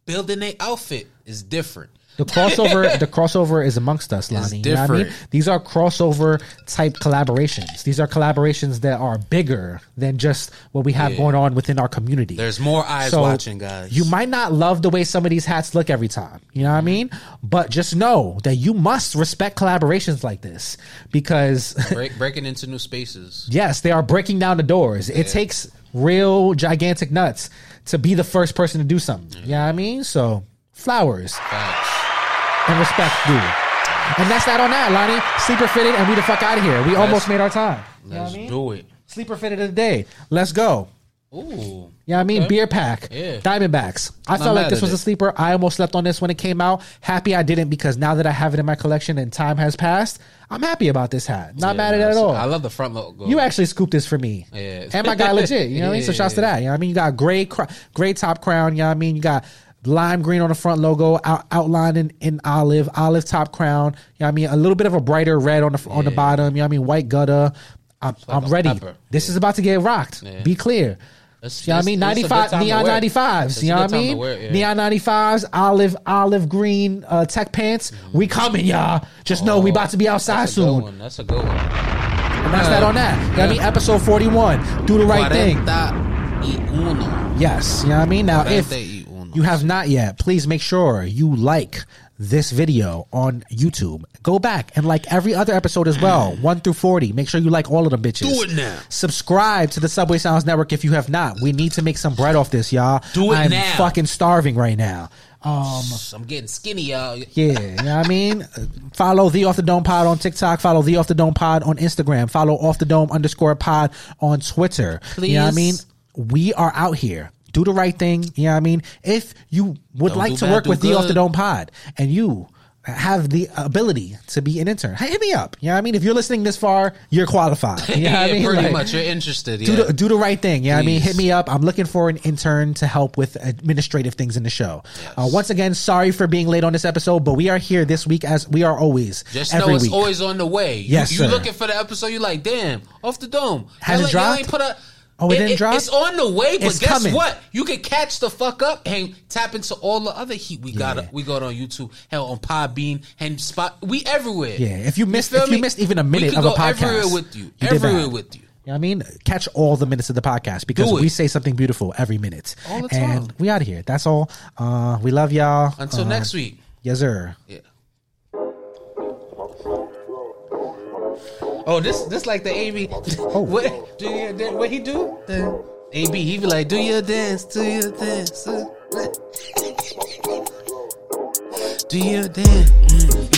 building their outfit. It's different. The crossover is amongst us, Lonnie. You know what I mean? These are crossover type collaborations. These are collaborations that are bigger than just what we have going on within our community. There's more eyes watching, guys. You might not love the way some of these hats look every time. You know what I mean? But just know that you must respect collaborations like this, because breaking into new spaces. Yes, they are breaking down the doors. It takes real gigantic nuts to be the first person to do something. You know what I mean? So flowers. Facts. And respect, dude. And that's that on that, Lonnie. Sleeper fitted, and we the fuck out of here. We almost made our time. You know what I mean? Do it. Sleeper fitted of the day. Let's go. Ooh. You know what I mean? Okay. Beer pack. Yeah. Diamondbacks. I felt like this was a sleeper. I almost slept on this when it came out. Happy I didn't, because now that I have it in my collection and time has passed, I'm happy about this hat. Not mad at it at all. I love the front logo. You actually scooped this for me. Yeah. And my guy legit. You know what I mean? So shouts to that. You know what I mean? You got gray top crown. You know what I mean? You got lime green on the front logo, outlined in olive top crown. You know what I mean? A little bit of a brighter red on the bottom. You know what I mean? White gutter. I'm ready. Pepper. This is about to get rocked. Be clear. You know what I mean? 95, neon 95s. You know what I mean? Wear, yeah. Neon 95s, olive green tech pants. Mm. We coming, y'all. Just know we about to be outside soon. One. That's a good one. And that's that on that. You know what I mean? Episode 41. Do the right thing. Yes. You know what I mean? Now, if you have not yet, please make sure you like this video on YouTube. Go back and like every other episode as well, 1 through 40. Make sure you like all of them bitches. Do it now. Subscribe to the Subway Sounds Network if you have not. We need to make some bread off this, y'all. Do it now. I'm fucking starving right now. I'm getting skinny, y'all. Yeah, you know what I mean? Follow The Off The Dome Pod on TikTok. Follow The Off The Dome Pod on Instagram. Follow Off The Dome _pod on Twitter. Please. You know what I mean? We are out here. Do the right thing. You know what I mean? If you would like to work with the Off The Dome Pod and you have the ability to be an intern, hey, hit me up. You know what I mean? If you're listening this far, you're qualified. You know what I mean? Pretty much. You're interested. Yeah. Do the right thing. You know what I mean? Hit me up. I'm looking for an intern to help with administrative things in the show. Yes. Once again, sorry for being late on this episode, but we are here this week as we are always. Just know it's always on the way. Yes, you're looking for the episode. You're like, damn, Off The Dome. Has it dropped? Ain't put a... Oh, it didn't drop? It's on the way, but it's guess coming. What? You can catch the fuck up and tap into all the other heat we got. We got on YouTube, hell, on Podbean, and Spot. We everywhere. Yeah, if you missed even a minute of a podcast, everywhere with you. Everywhere with you. You know what I mean? Catch all the minutes of the podcast because we say something beautiful every minute. All the time. And we out of here. That's all. We love y'all. Until next week. Yes, sir. Yeah. Oh, this like the AB. Oh. What do you dance? What he do? The AB, he be like, do your dance, do your dance, do your dance. Mm.